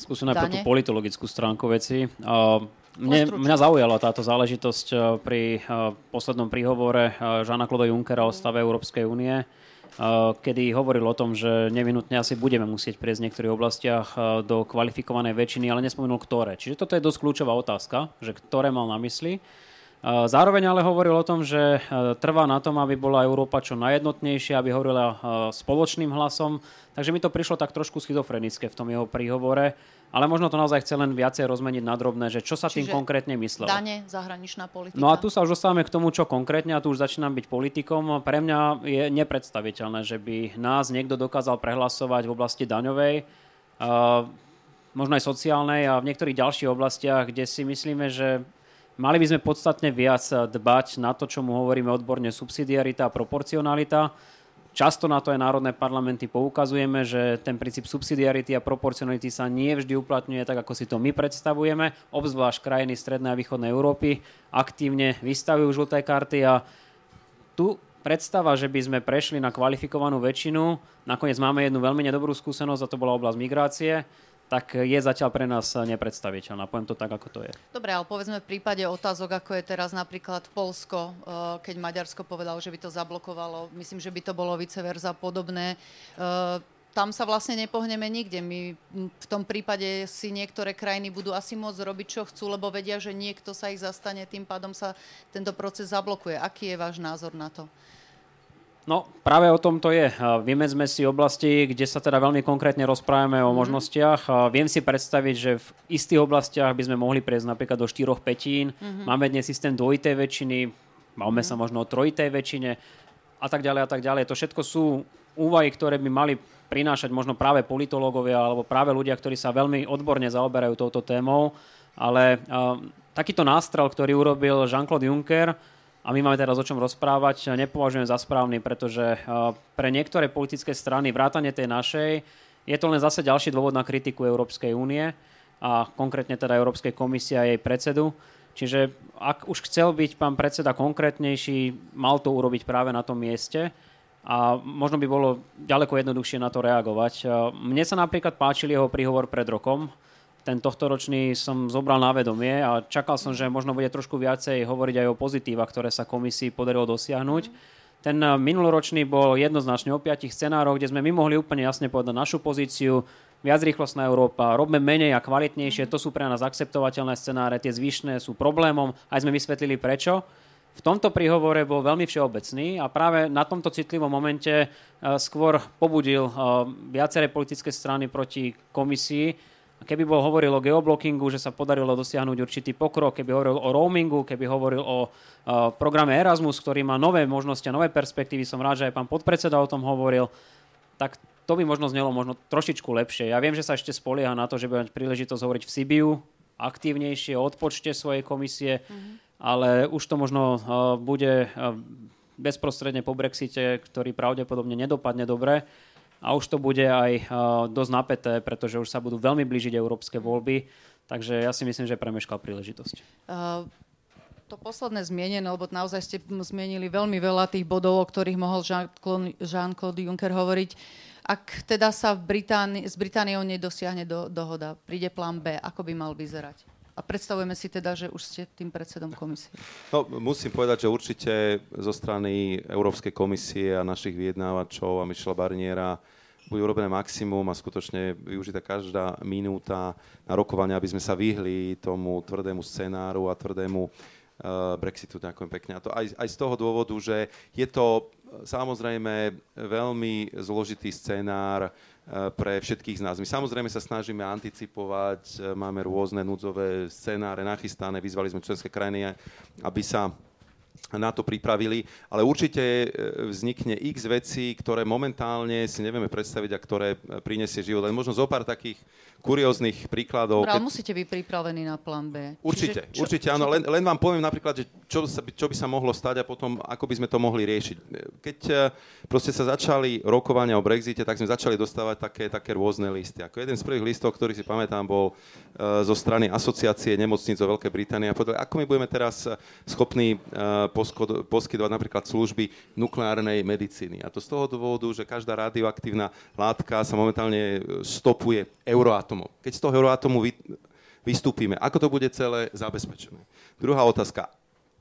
Skúsim najprv tú politologickú stránku veci. Mne, mňa zaujala táto záležitosť pri poslednom príhovore Jeana-Claude Junckera o stave Európskej únie, kedy hovoril o tom, že nevinutne asi budeme musieť prejsť v niektorých oblastiach do kvalifikovanej väčšiny, ale nespomenul ktoré. Čiže toto je dosť kľúčová otázka, že ktoré mal na mysli. Zároveň ale hovoril o tom, že trvá na tom, aby bola Európa čo najjednotnejšia, aby hovorila spoločným hlasom. Takže mi to prišlo tak trošku schizofrenické v tom jeho príhovore. Ale možno to naozaj chce len viacej rozmeniť na drobné, že čo sa Čiže tým konkrétne myslelo. Dane, zahraničná politika. No a tu sa už dostávame k tomu, čo konkrétne, a tu už začínam byť politikom. Pre mňa je nepredstaviteľné, že by nás niekto dokázal prehlasovať v oblasti daňovej, možno aj sociálnej a v niektorých ďalších oblastiach, kde si myslíme, že mali by sme podstatne viac dbať na to, čo mu hovoríme odborne subsidiarita a proporcionalita. Často na to aj národné parlamenty poukazujeme, že ten princíp subsidiarity a proporcionality sa nie vždy uplatňuje tak, ako si to my predstavujeme. Obzvlášť krajiny strednej a východnej Európy aktívne vystavujú žlté karty a tu predstava, že by sme prešli na kvalifikovanú väčšinu, nakoniec máme jednu veľmi nedobrú skúsenosť a to bola oblasť migrácie, tak je zatiaľ pre nás nepredstaviteľná. Poviem to tak, ako to je. Dobre, ale povedzme v prípade otázok, ako je teraz napríklad Poľsko, keď Maďarsko povedalo, že by to zablokovalo, myslím, že by to bolo vice versa podobné. tam sa vlastne nepohneme nikde. My v tom prípade si niektoré krajiny budú asi môcť robiť, čo chcú, lebo vedia, že niekto sa ich zastane, tým pádom sa tento proces zablokuje. Aký je váš názor na to? No, práve o tom to je. Vymedzme si oblasti, kde sa teda veľmi konkrétne rozprávame o mm. možnostiach. Viem si predstaviť, že v istých oblastiach by sme mohli prejsť napríklad do štyroch petín. Mm-hmm. Máme dnes systém dvojitej väčšiny, máme mm. sa možno o trojitej väčšine a tak ďalej a tak ďalej. To všetko sú úvahy, ktoré by mali prinášať možno práve politológovia alebo práve ľudia, ktorí sa veľmi odborne zaoberajú touto témou. Ale uh, takýto nástrel, ktorý urobil Jean-Claude Juncker, a my máme teraz o čom rozprávať, nepovažujem za správny, pretože pre niektoré politické strany, vrátane tej našej, je to len zase ďalší dôvod na kritiku Európskej únie a konkrétne teda Európskej komisie a jej predsedu. Čiže ak už chcel byť pán predseda konkrétnejší, mal to urobiť práve na tom mieste a možno by bolo ďaleko jednoduchšie na to reagovať. Mne sa napríklad páčil jeho príhovor pred rokom. Ten tohtoročný som zobral na vedomie a čakal som, že možno bude trošku viacej hovoriť aj o pozitívach, ktoré sa komisii podarilo dosiahnuť. Ten minuloročný bol jednoznačne o piatich scenároch, kde sme my mohli úplne jasne povedať našu pozíciu, viac rýchlostná Európa, robme menej a kvalitnejšie, to sú pre nás akceptovateľné scenáre, tie zvyšné sú problémom, aj sme vysvetlili prečo. V tomto príhovore bol veľmi všeobecný a práve na tomto citlivom momente skôr pobudil viaceré politické strany proti komisii. Keby bol hovoril o geoblockingu, že sa podarilo dosiahnuť určitý pokrok, keby hovoril o roamingu, keby hovoril o uh, programe Erasmus, ktorý má nové možnosti a nové perspektívy, som rád, že aj pán podpredseda o tom hovoril, tak to by možno znelo možno trošičku lepšie. Ja viem, že sa ešte spolieha na to, že bude mať príležitosť hovoriť v Sibiu aktívnejšie o odpočte svojej komisie, mm-hmm. ale už to možno uh, bude uh, bezprostredne po Brexite, ktorý pravdepodobne nedopadne dobre. A už to bude aj dosť napäté, pretože už sa budú veľmi blížiť európske voľby. Takže ja si myslím, že premeškal príležitosť. Uh, to posledné zmienené, lebo naozaj ste zmienili veľmi veľa tých bodov, o ktorých mohol Jean-Claude, Jean-Claude Juncker hovoriť. Ak teda sa v Británi- s Britániou nedosiahne do- dohoda, príde plán B, ako by mal vyzerať? A predstavujeme si teda, že už ste tým predsedom komisie. No, musím povedať, že určite zo strany Európskej komisie a našich vyjednávačov a Michela Barniera bude urobené maximum a skutočne využitá každá minúta na rokovania, aby sme sa vyhli tomu tvrdému scenáru a tvrdému uh, Brexitu. Ďakujem pekne. A to aj, aj z toho dôvodu, že je to samozrejme veľmi zložitý scenár pre všetkých z nás. My samozrejme sa snažíme anticipovať, máme rôzne núdzové scenáre nachystané, vyzvali sme členské krajiny, aby sa na to pripravili, ale určite vznikne x vecí, ktoré momentálne si nevieme predstaviť a ktoré prinesie život. Len možno zo pár takých kurióznych príkladov. Ale musíte byť pripravení na plán B. Určite, Čiže, čo, určite áno. Len, len vám poviem napríklad, že čo, sa, čo by sa mohlo stať a potom ako by sme to mohli riešiť. Keď proste sa začali rokovania o Brexite, tak sme začali dostávať také, také rôzne listy. Ako jeden z prvých listov, ktorý si pamätám, bol uh, zo strany asociácie nemocníc o Veľkej Británii a povedali, ako my budeme teraz schopní uh, poskytovať napríklad služby nukleárnej medicíny. A to z toho dôvodu, že každá radioaktívna látka sa momentálne stopuje euroatomom. Keď z toho euroatomu vystúpime, ako to bude celé zabezpečené? Druhá otázka.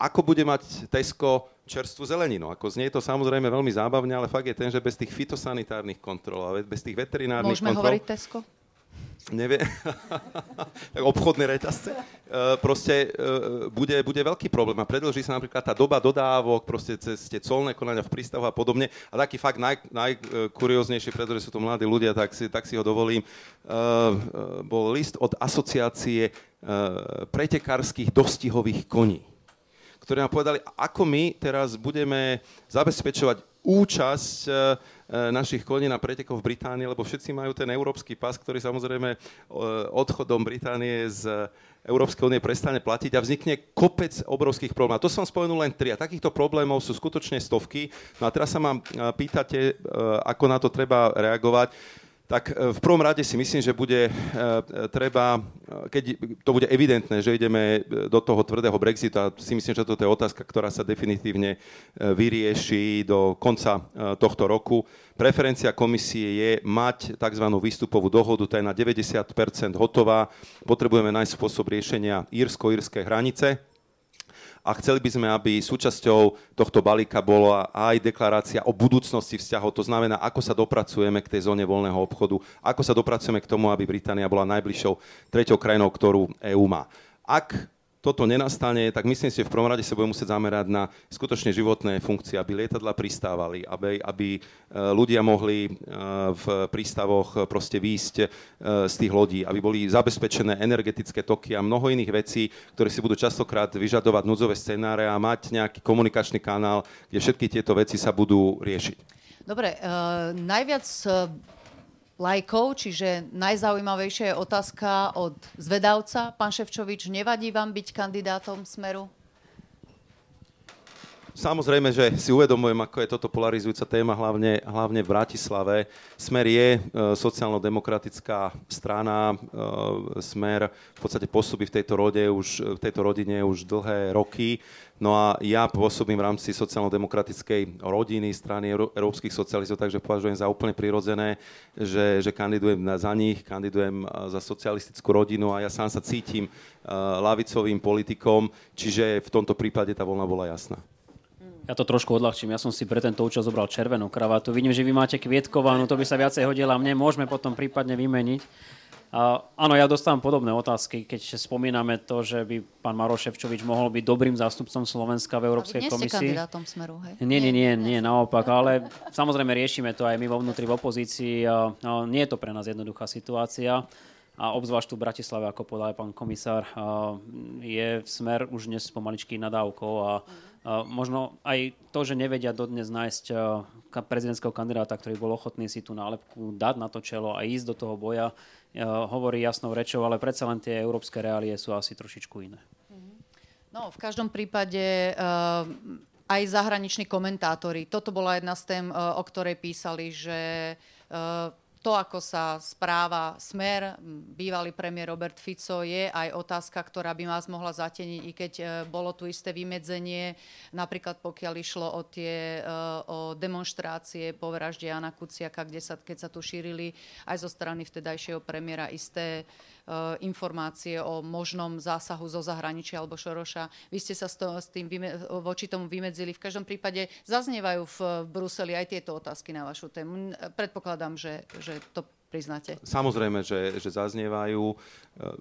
Ako bude mať Tesco čerstvú zeleninu? Ako znie to samozrejme veľmi zábavne, ale fakt je ten, že bez tých fitosanitárnych kontrol a bez tých veterinárnych Môžeme kontrol... Môžeme hovoriť Tesco? Neviem, obchodné reťazce, e, proste e, bude, bude veľký problém a predĺží sa napríklad tá doba dodávok, proste cez tie colné konania v prístavu a podobne a taký fakt naj, najkurióznejší, pretože sú to mladí ľudia, tak si, tak si ho dovolím, e, e, bol list od asociácie e, pretekárskych dostihových koní, ktorí nám povedali, ako my teraz budeme zabezpečovať účasť e, našich koní na pretekov v Británii, lebo všetci majú ten európsky pas, ktorý samozrejme odchodom Británie z Európskej únie prestane platiť a vznikne kopec obrovských problémov. To som spomenul len tri a takýchto problémov sú skutočne stovky. No a teraz sa ma pýtate, ako na to treba reagovať. Tak v prvom rade si myslím, že bude treba, keď to bude evidentné, že ideme do toho tvrdého Brexitu a si myslím, že toto je otázka, ktorá sa definitívne vyrieši do konca tohto roku. Preferencia komisie je mať tzv. Výstupovú dohodu, tá je na deväťdesiat percent hotová. Potrebujeme nájsť spôsob riešenia írsko-írskej hranice. a chceli by sme, aby súčasťou tohto balíka bola aj deklarácia o budúcnosti vzťahov, to znamená, ako sa dopracujeme k tej zóne voľného obchodu, ako sa dopracujeme k tomu, aby Británia bola najbližšou treťou krajinou, ktorú EÚ má. Ak toto nenastane, tak myslím si, že v prvom rade sa budeme musieť zamerať na skutočne životné funkcie, aby lietadla pristávali, aby, aby ľudia mohli v prístavoch proste výjsť z tých lodí, aby boli zabezpečené energetické toky a mnoho iných vecí, ktoré si budú častokrát vyžadovať núdzové scenáre a mať nejaký komunikačný kanál, kde všetky tieto veci sa budú riešiť. Dobre, uh, najviac... Uh... lajkov, čiže najzaujímavejšia je otázka od zvedavca. Pán Ševčovič, nevadí vám byť kandidátom Smeru? Samozrejme, že si uvedomujem, ako je toto polarizujúca téma, hlavne, hlavne v Bratislave. Smer je e, sociálno-demokratická strana. E, Smer v podstate pôsobí v tejto, rode už, v tejto rodine už dlhé roky. No a ja pôsobím v rámci sociálno-demokratickej rodiny, strany európskych socialistov, takže považujem za úplne prirodzené, že, že kandidujem za nich, kandidujem za socialistickú rodinu a ja sám sa cítim uh, ľavicovým politikom, čiže v tomto prípade tá voľna bola jasná. Ja to trošku odľahčím. Ja som si pre tento účel zobral červenú kravatu. Vidím, že vy máte kvietkovanú, to by sa viacej hodila mne. Môžeme potom prípadne vymeniť. Uh, áno, ja dostávam podobné otázky, keď spomíname to, že by pán Maroš Ševčovič mohol byť dobrým zástupcom Slovenska v Európskej komisii. A vy nie ste kandidátom Smeru, hej? Nie, nie, nie, nie, naopak, ale samozrejme riešime to aj my vo vnútri v opozícii. Uh, uh, nie je to pre nás jednoduchá situácia a obzvlášť tu v Bratislave, ako povedal pán komisár, uh, je Smer už dnes pomaličky nadávkou a uh, možno aj to, že nevedia dodnes nájsť uh, prezidentského kandidáta, ktorý bol ochotný si tú nálepku dať na to čelo a ísť do toho boja, hovorí jasnou rečou, ale predsa len tie európske reálie sú asi trošičku iné. No, v každom prípade uh, aj zahraniční komentátori. Toto bola jedna z tém, uh, o ktorej písali, že uh, to, ako sa správa Smer, bývalý premiér Robert Fico, je aj otázka, ktorá by vás mohla zateniť, i keď uh, bolo tu isté vymedzenie, napríklad pokiaľ išlo o tie uh, o demonštrácie po vražde Jána Kuciaka, kde sa, keď sa tu šírili aj zo strany vtedajšieho premiéra isté informácie o možnom zásahu zo zahraničia alebo Šoroša. Vy ste sa s, to, s tým vyme, voči tomu vymedzili. V každom prípade zaznievajú v Bruseli aj tieto otázky na vašu tému. Predpokladám, že, že to priznáte. Samozrejme, že, že zaznievajú.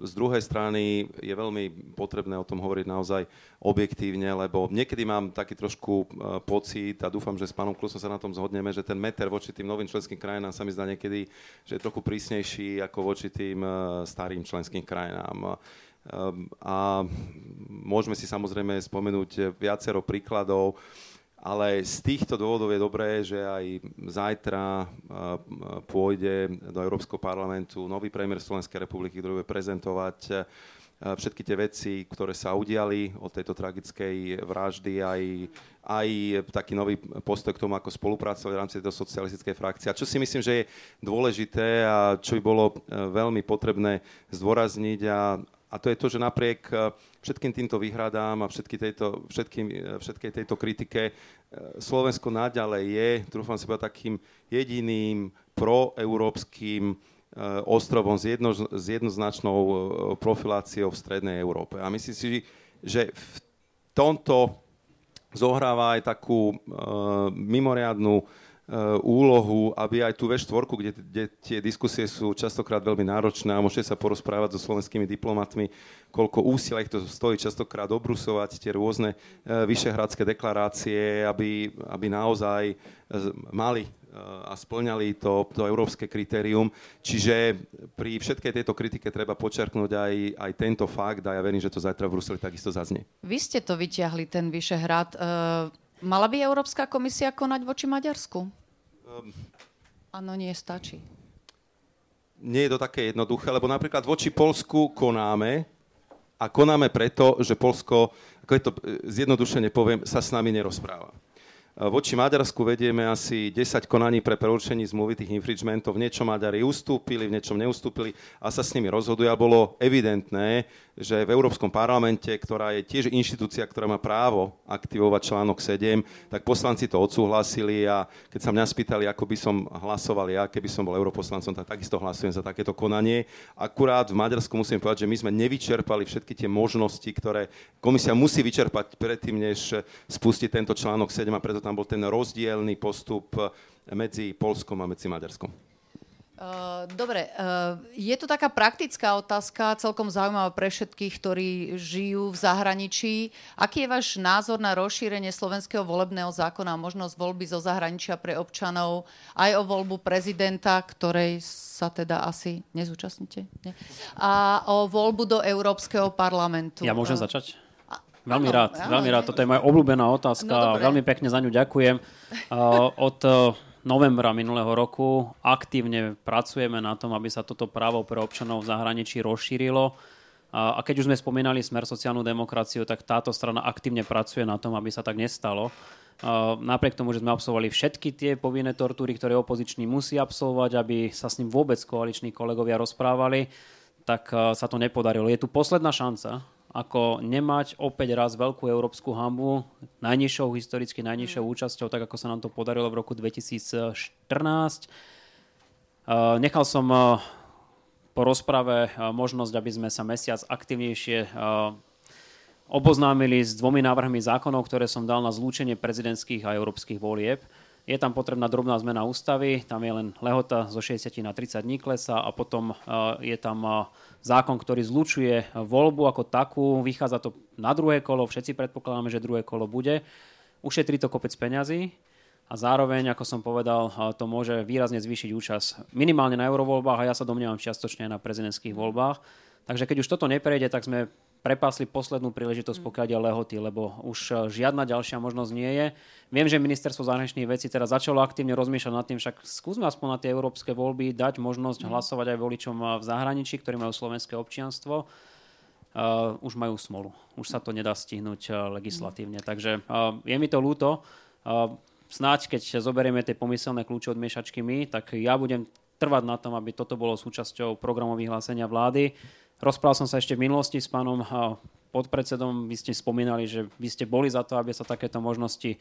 Z druhej strany je veľmi potrebné o tom hovoriť naozaj objektívne, lebo niekedy mám taký trošku pocit a dúfam, že s pánom Klusom sa na tom zhodneme, že ten meter voči tým novým členským krajinám sa mi zdá niekedy, že je trochu prísnejší ako voči tým starým členským krajinám. A môžeme si samozrejme spomenúť viacero príkladov, ale z týchto dôvodov je dobré, že aj zajtra pôjde do Európskeho parlamentu nový premiér Slovenskej republiky, ktorý bude prezentovať všetky tie veci, ktoré sa udiali od tejto tragickej vraždy, aj, aj taký nový postoj k tomu, ako spolupracovať v rámci tejto socialistickej frakcie. A čo si myslím, že je dôležité a čo by bolo veľmi potrebné zdôrazniť a A to je to, že napriek všetkým týmto výhradám a všetky tejto, všetkým, všetkej tejto kritike Slovensko naďalej je, trúfam si povedať, takým jediným proeurópskym ostrovom s, jedno, s jednoznačnou profiláciou v strednej Európe. A myslím si, že v tomto zohráva aj takú e, mimoriadnu úlohu, aby aj tú vé štyri, kde, kde tie diskusie sú častokrát veľmi náročné a môžete sa porozprávať so slovenskými diplomatmi, koľko úsilia ich to stojí častokrát obrusovať tie rôzne vyšehradské deklarácie, aby, aby naozaj mali a splňali to, to európske kritérium. Čiže pri všetkej tejto kritike treba počerknúť aj, aj tento fakt a ja verím, že to zajtra v Bruseli takisto zaznie. Vy ste to vyťahli, ten Vyšehrad. Uh... Mala by Európska komisia konať voči Maďarsku? Áno, um, nie, stačí. Nie je to také jednoduché, lebo napríklad voči Poľsku konáme a konáme preto, že Poľsko, ako je to zjednodušene poviem, sa s nami nerozpráva. Voči Maďarsku vedieme asi desať konaní pre prerušenie zmluvy tých infringementov. V niečom Maďari ustúpili, v niečom neustúpili a sa s nimi rozhoduje. A bolo evidentné, že v Európskom parlamente, ktorá je tiež inštitúcia, ktorá má právo aktivovať článok sedem, tak poslanci to odsúhlasili a keď sa mňa spýtali, ako by som hlasoval ja, keby som bol europoslancom, tak takisto hlasujem za takéto konanie. Akurát v Maďarsku musím povedať, že my sme nevyčerpali všetky tie možnosti, ktoré komisia musí vyčerpať predtým, než spustí tento článok sedem a preto tam bol ten rozdielny postup medzi Poľskom a medzi Maďarskom. Dobre, je to taká praktická otázka, celkom zaujímavá pre všetkých, ktorí žijú v zahraničí. Aký je váš názor na rozšírenie slovenského volebného zákona a možnosť voľby zo zahraničia pre občanov aj o voľbu prezidenta, ktorej sa teda asi nezúčastníte? Nie? A o voľbu do Európskeho parlamentu. Ja môžem začať? Veľmi ano, rád, ano, veľmi rád. Toto je moja obľúbená otázka. No, veľmi pekne za ňu ďakujem. Od novembra minulého roku aktívne pracujeme na tom, aby sa toto právo pre občanov v zahraničí rozšírilo. A keď už sme spomínali Smer, sociálnu demokraciu, tak táto strana aktívne pracuje na tom, aby sa tak nestalo. Napriek tomu, že sme absolvovali všetky tie povinné tortúry, ktoré opoziční musí absolvovať, aby sa s ním vôbec koaliční kolegovia rozprávali, tak sa to nepodarilo. Je tu posledná šanca, ako nemať opäť raz veľkú európsku hanbu, najnižšou, historicky najnižšou účasťou, tak ako sa nám to podarilo v roku dvetisícštrnásť. Nechal som po rozprave možnosť, aby sme sa mesiac aktivnejšie oboznámili s dvomi návrhmi zákonov, ktoré som dal na zlúčenie prezidentských a európskych volieb. Je tam potrebná drobná zmena ústavy, tam je len lehota zo šesťdesiat na tridsať dní klesa a potom je tam zákon, ktorý zlučuje voľbu ako takú. Vychádza to na druhé kolo, všetci predpokladáme, že druhé kolo bude. Ušetrí to kopec peňazí a zároveň, ako som povedal, to môže výrazne zvýšiť účasť minimálne na eurovoľbách a ja sa domnievam čiastočne na prezidentských voľbách. Takže keď už toto neprejde, tak sme prepásli poslednú príležitosť, pokiaľ ide lehoty, lebo už žiadna ďalšia možnosť nie je. Viem, že ministerstvo zahraničných vecí teraz začalo aktívne rozmýšľať nad tým, však skúsme aspoň na tie európske voľby dať možnosť hlasovať aj voličom v zahraničí, ktorí majú slovenské občianstvo. Uh, už majú smolu. Už sa to nedá stihnúť legislatívne. Takže uh, je mi to ľúto. Uh, snáď, keď zoberieme tie pomyselné kľúče od miešačky my, tak ja budem trvať na tom, aby toto bolo súčasťou programového vyhlásenia vlády. Rozprával som sa ešte v minulosti s pánom podpredsedom. Vy ste spomínali, že vy ste boli za to, aby sa takéto možnosti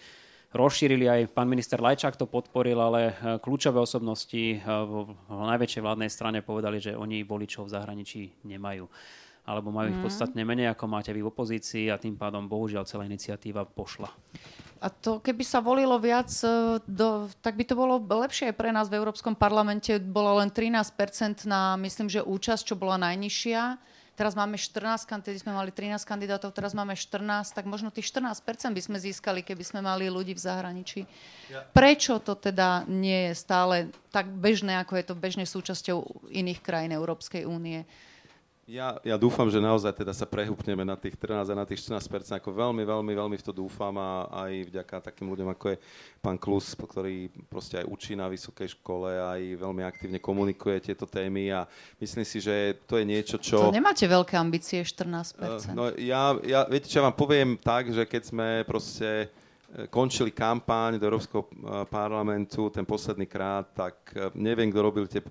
rozšírili. Aj pán minister Lajčák to podporil, ale kľúčové osobnosti v najväčšej vládnej strane povedali, že oni voličov v zahraničí nemajú. Alebo majú ich podstatne menej, ako máte vy v opozícii a tým pádom bohužiaľ celá iniciatíva pošla. A to, keby sa volilo viac, do, tak by to bolo lepšie pre nás. V Európskom parlamente bolo len trinásť percent na, myslím, že účasť, čo bola najnižšia. Teraz máme štrnásť, tedy sme mali trinásť kandidátov, teraz máme štrnásť, tak možno tých štrnásť percent by sme získali, keby sme mali ľudí v zahraničí. Prečo to teda nie je stále tak bežné, ako je to bežne súčasťou iných krajín Európskej únie? Ja, ja dúfam, že naozaj teda sa prehúpneme na tých trinásť a na tých štrnásť percent. Ako veľmi, veľmi, veľmi v to dúfam a aj vďaka takým ľuďom, ako je pán Klus, ktorý proste aj učí na vysokej škole, aj veľmi aktívne komunikuje tieto témy a myslím si, že to je niečo, čo... To nemáte veľké ambície, štrnásť percent. Uh, no ja, ja, viete, čo vám poviem tak, že keď sme proste končili kampaň do Európskeho parlamentu ten posledný krát, tak neviem, kto robil tie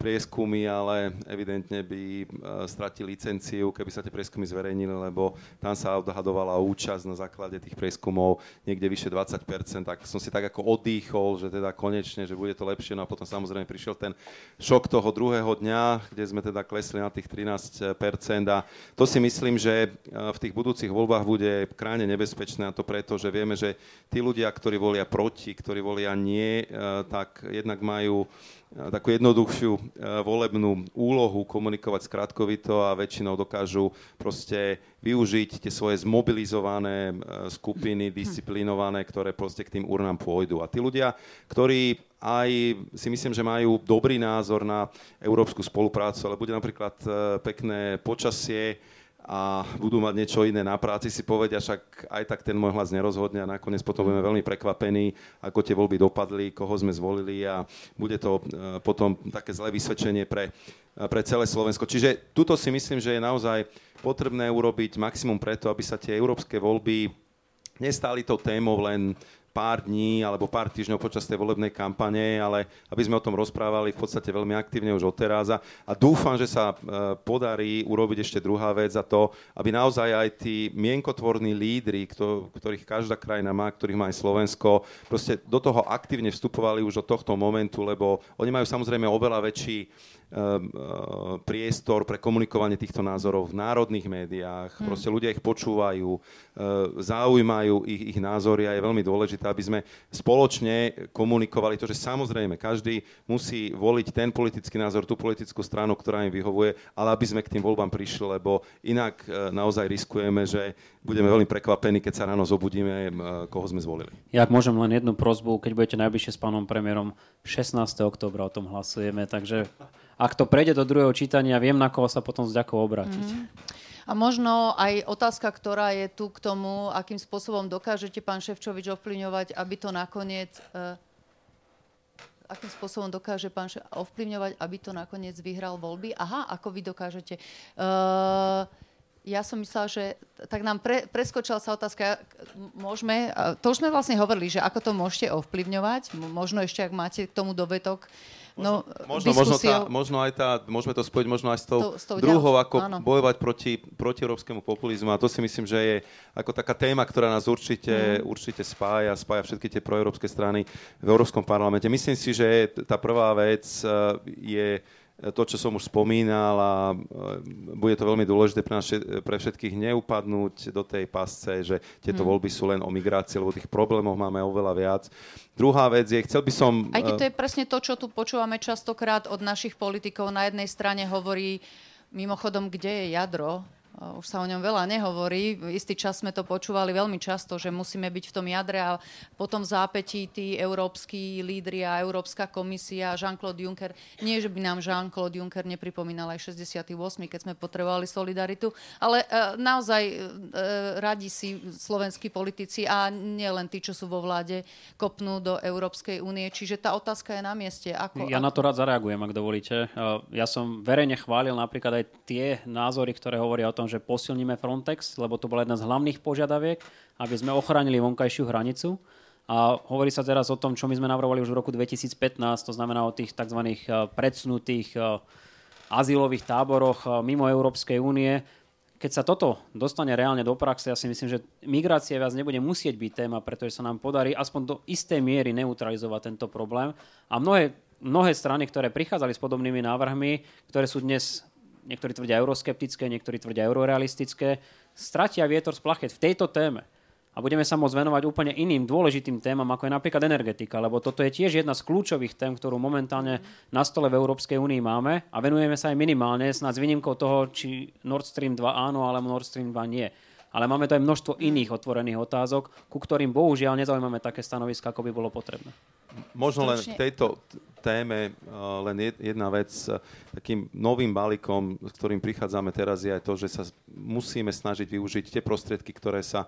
prieskumy, ale evidentne by stratil licenciu, keby sa tie prieskumy zverejnili, lebo tam sa odhadovala účasť na základe tých prieskumov niekde vyše dvadsať percent. Tak som si tak ako odýchol, že teda konečne, že bude to lepšie. No a potom samozrejme prišiel ten šok toho druhého dňa, kde sme teda klesli na tých trinásť percent. A to si myslím, že v tých budúcich voľbách bude krajne nebezpečné, a to preto, že vieme, že tí ľudia, ktorí volia proti, ktorí volia nie, tak jednak majú takú jednoduchšiu volebnú úlohu komunikovať skratkovito a väčšinou dokážu proste využiť tie svoje zmobilizované skupiny, disciplinované, ktoré proste k tým urnám pôjdu. A tí ľudia, ktorí aj si myslím, že majú dobrý názor na európsku spoluprácu, ale bude napríklad pekné počasie, a budú mať niečo iné na práci, si povedia, však aj tak ten môj hlas nerozhodne a nakoniec potom budeme veľmi prekvapení, ako tie voľby dopadli, koho sme zvolili a bude to potom také zlé vysvedčenie pre, pre celé Slovensko. Čiže tuto si myslím, že je naozaj potrebné urobiť maximum preto, aby sa tie európske voľby nestali tou témou len pár dní alebo pár týždňov počas tej volebnej kampane, ale aby sme o tom rozprávali v podstate veľmi aktívne už odteraz. A dúfam, že sa podarí urobiť ešte druhá vec za to, aby naozaj aj tí mienkotvorní lídri, ktorých každá krajina má, ktorých má aj Slovensko, proste do toho aktívne vstupovali už od tohto momentu, lebo oni majú samozrejme oveľa väčší priestor pre komunikovanie týchto názorov v národných médiách. Proste ľudia ich počúvajú, zaujímajú ich, ich názory a je veľmi dôležité, aby sme spoločne komunikovali to, že samozrejme každý musí voliť ten politický názor, tú politickú stranu, ktorá im vyhovuje, ale aby sme k tým voľbám prišli, lebo inak naozaj riskujeme, že budeme veľmi prekvapení, keď sa ráno zobudíme, koho sme zvolili. Ja môžem len jednu prosbu, keď budete najbližšie s pánom premiérom, šestnásteho októbra o tom hlasujeme, takže ak to prejde do druhého čítania, viem, na koho sa potom s ďakou obrátiť. Mm. A možno aj otázka, ktorá je tu k tomu, akým spôsobom dokážete, pán Ševčovič, ovplyvňovať, aby to nakoniec... Uh, akým spôsobom dokáže pán Ševčovič ovplyvňovať, aby to nakoniec vyhral voľby? Aha, ako vy dokážete... Uh, Ja som myslela, že... Tak nám pre, preskočila sa otázka, môžeme... To už sme vlastne hovorili, že ako to môžete ovplyvňovať, možno ešte, ak máte k tomu dovetok. No, možno, možno, tá, možno aj tá... Môžeme to spojiť možno aj s tou, to, s tou druhou, ďalšou, ako áno. bojovať proti, proti európskemu populizmu. A to si myslím, že je ako taká téma, ktorá nás určite, mm. určite spája, spája všetky tie proeurópske strany v Európskom parlamente. Myslím si, že tá prvá vec je... to, čo som už spomínal, a bude to veľmi dôležité pre, naše, pre všetkých neupadnúť do tej pasce, že tieto hmm. voľby sú len o migrácii, lebo tých problémov máme oveľa viac. Druhá vec je, chcel by som... Aj keď to je presne to, čo tu počúvame častokrát od našich politikov. Na jednej strane hovorí, mimochodom, kde je jadro? Už sa o ňom veľa nehovorí. V istý čas sme to počúvali veľmi často, že musíme byť v tom jadre a potom v zápätí tí európski lídri a Európska komisia, Jean-Claude Juncker. Nie, že by nám Jean-Claude Juncker nepripomínal aj šesťdesiaty ôsmy, keď sme potrebovali solidaritu, ale e, naozaj e, radi si slovenskí politici a nie len tí, čo sú vo vláde, kopnú do Európskej únie. Čiže tá otázka je na mieste. Ako, ja ako... na to rád zareagujem, ak dovolíte. Ja som verejne chválil napríklad aj tie názory, ktoré hovoria o tom, že posilníme Frontex, lebo to bola jedna z hlavných požiadaviek, aby sme ochránili vonkajšiu hranicu. A hovorí sa teraz o tom, čo my sme navrhovali už v roku dvetisícpätnásť, to znamená o tých tzv. Predsnutých azylových táboroch mimo Európskej únie. Keď sa toto dostane reálne do praxe, ja si myslím, že migrácia viac nebude musieť byť téma, pretože sa nám podarí aspoň do istej miery neutralizovať tento problém. A mnohé, mnohé strany, ktoré prichádzali s podobnými návrhmi, ktoré sú dnes... niektorí tvrdia euroskeptické, niektorí tvrdia eurorealistické, stratia vietor z plachet v tejto téme. A budeme sa môcť venovať úplne iným dôležitým témam, ako je napríklad energetika, lebo toto je tiež jedna z kľúčových tém, ktorú momentálne na stole v Európskej únii máme a venujeme sa aj minimálne, snáď s výnimkou toho, či Nord Stream dva áno, alebo Nord Stream dva nie. Ale máme to aj množstvo iných otvorených otázok, ku ktorým bohužiaľ nezaujímame také stanoviska, ako by bolo potrebné. Možno len k tejto téme len jedna vec. Takým novým balíkom, s ktorým prichádzame teraz, je aj to, že sa musíme snažiť využiť tie prostriedky, ktoré sa,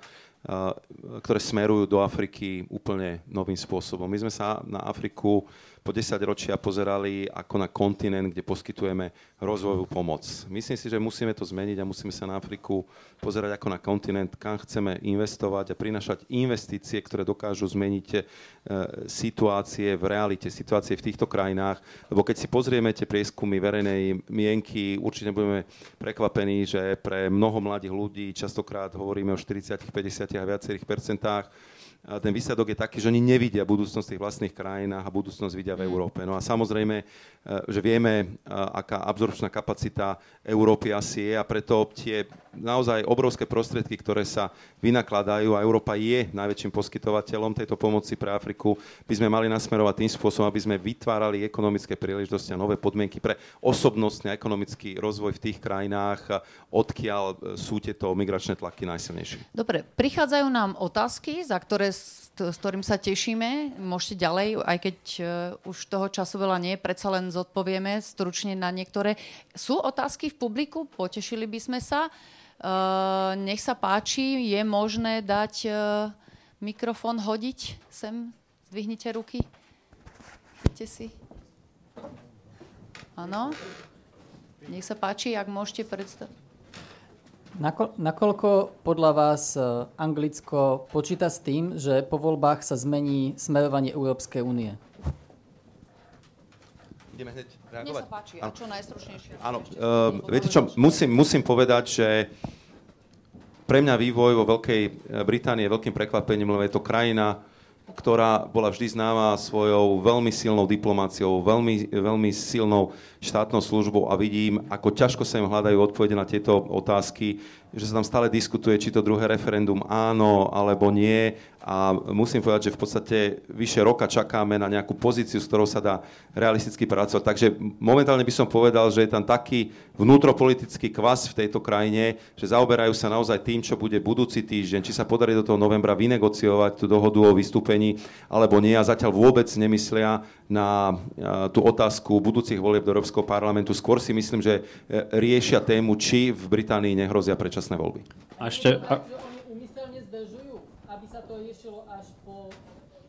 ktoré smerujú do Afriky úplne novým spôsobom. My sme sa na Afriku po desaťročia pozerali ako na kontinent, kde poskytujeme rozvojovú pomoc. Myslím si, že musíme to zmeniť a musíme sa na Afriku pozerať ako na kontinent, kam chceme investovať a prinašať investície, ktoré dokážu zmeniť e, situácie v realite, situácie v týchto krajinách. Lebo keď si pozrieme tie prieskumy verejnej mienky, určite budeme prekvapení, že pre mnoho mladých ľudí, častokrát hovoríme o štyridsať päťdesiat a viacerých percentách, a ten výsledok je taký, že oni nevidia budúcnosť v vlastných krajinách a budúcnosť vidia v Európe. No a samozrejme, že vieme, aká absorpčná kapacita Európy asi je a preto tie naozaj obrovské prostriedky, ktoré sa vynakladajú a Európa je najväčším poskytovateľom tejto pomoci pre Afriku, by sme mali nasmerovať tým spôsobom, aby sme vytvárali ekonomické príležitosti a nové podmienky pre osobnostný a ekonomický rozvoj v tých krajinách, odkiaľ sú tieto migračné tlaky najsilnejšie. Dobre, prichádzajú nám otázky, za ktoré S, s ktorým sa tešíme. Môžete ďalej, aj keď uh, už toho času veľa nie, predsa len zodpovieme stručne na niektoré. Sú otázky v publiku? Potešili by sme sa. Uh, nech sa páči, je možné dať uh, mikrofón hodiť sem? Zdvihnite ruky. Chyťte si. Áno. Nech sa páči, ak môžete predstaviť. Nako, nakoľko podľa vás Anglicko počíta s tým, že po voľbách sa zmení smerovanie Európskej únie? Ideme hneď reagovať. Mne sa páči, a čo najstručnejšie. Áno, uh, viete čo, musím, musím povedať, že pre mňa vývoj vo Veľkej Británii je veľkým prekvapením, lebo je to krajina, ktorá bola vždy známa svojou veľmi silnou diplomáciou, veľmi, veľmi silnou štátnou službou, a vidím, ako ťažko sa im hľadajú odpovede na tieto otázky, že sa tam stále diskutuje, či to druhé referendum áno alebo nie, a musím povedať, že v podstate vyše roka čakáme na nejakú pozíciu, s ktorou sa dá realisticky pracovať. Takže momentálne by som povedal, že je tam taký vnútropolitický kvas v tejto krajine, že zaoberajú sa naozaj tým, čo bude budúci týždeň, či sa podarí do toho novembra vynegociovať tú dohodu o vystúpení alebo nie, a zatiaľ vôbec nemyslia na tú otázku budúcich volieb do Európskeho parlamentu. Skôr si myslím, že riešia tému, či v Británii nehrozia predčasné voľby. A ešte... A...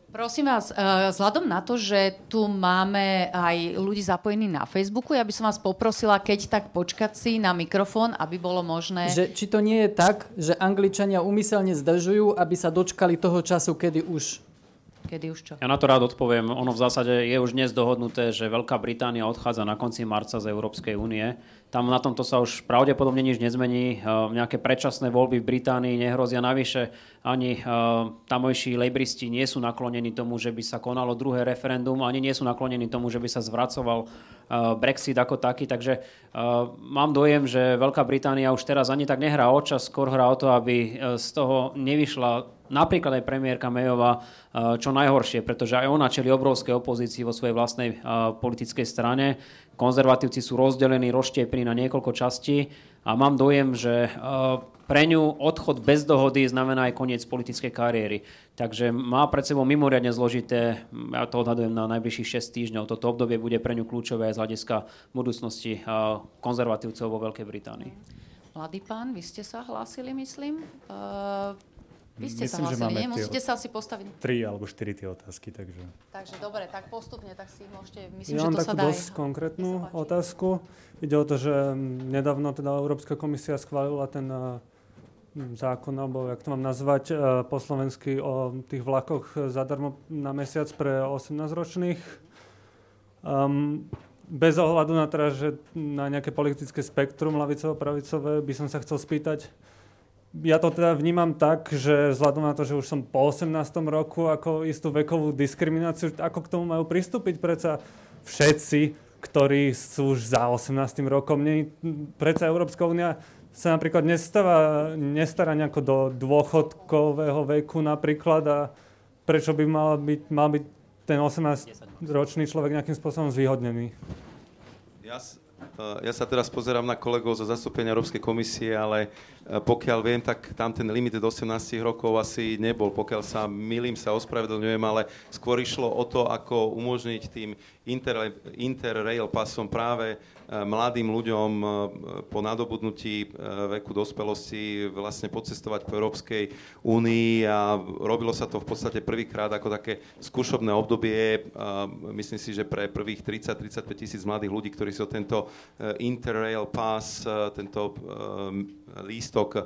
Prosím vás, vzhľadom na to, že tu máme aj ľudí zapojení na Facebooku, ja by som vás poprosila, keď tak počkať si na mikrofón, aby bolo možné... Že, či to nie je tak, že Angličania úmyselne zdržujú, aby sa dočkali toho času, kedy už... Kedy už čo? Ja na to rád odpoviem. Ono v zásade je už dnes dohodnuté, že Veľká Británia odchádza na konci marca z Európskej únie. Tam na tomto sa už pravdepodobne nič nezmení. Uh, nejaké predčasné voľby v Británii nehrozia. Navyše ani uh, tamojší lejbristi nie sú naklonení tomu, že by sa konalo druhé referendum, ani nie sú naklonení tomu, že by sa zvracoval uh, Brexit ako taký. Takže uh, mám dojem, že Veľká Británia už teraz ani tak nehrá o čas, skôr hrá o to, aby uh, z toho nevyšla napríklad aj premiérka Mayová čo najhoršie, pretože aj ona čelí obrovskej opozícii vo svojej vlastnej politickej strane. Konzervatívci sú rozdelení, rozštiepení na niekoľko častí, a mám dojem, že pre ňu odchod bez dohody znamená aj koniec politickej kariéry. Takže má pred sebou mimoriadne zložité, ja to odhadujem na najbližších šesť týždňov, toto obdobie bude pre ňu kľúčové aj z hľadiska budúcnosti konzervatívcov vo Veľkej Británii. Mladý pán, vy ste sa hlásili, myslím. Vy ste Myslím, sa hlasili, nemusíte sa asi postaviť. Tri alebo štyri tie otázky, takže... Takže dobre, tak postupne, tak si môžete... Myslím, ja že to sa dá... Ja mám takú dosť konkrétnu otázku. Ide o to, že nedávno teda Európska komisia schválila ten zákon, alebo jak to mám nazvať, po slovensky, o tých vlakoch zadarmo na mesiac pre osemnásťročných. Um, bez ohľadu na teda, že na nejaké politické spektrum lavicovo-pravicové, by som sa chcel spýtať. Ja to teda vnímam tak, že vzhľadom na to, že už som po osemnástom roku, ako istú vekovú diskrimináciu, ako k tomu majú pristúpiť predsa všetci, ktorí sú už za osemnástym rokom. Nie, predsa Európska únia sa napríklad nestáva, nestará nejako do dôchodkového veku napríklad, a prečo by mal byť, mal byť ten osemnásťročný človek nejakým spôsobom zvýhodnený? Yes. Ja sa teraz pozerám na kolegov zo zastúpenia Európskej komisie, ale pokiaľ viem, tak tam ten limit do osemnástich rokov asi nebol. Pokiaľ sa milím, sa ospravedlňujem, ale skôr išlo o to, ako umožniť tým Interrail pasom práve mladým ľuďom po nadobudnutí veku dospelosti vlastne pocestovať po Európskej únii, a robilo sa to v podstate prvýkrát ako také skúšobné obdobie. Myslím si, že pre prvých tridsať až tridsaťpäť tisíc mladých ľudí, ktorí si o tento Interrail pass, tento lístok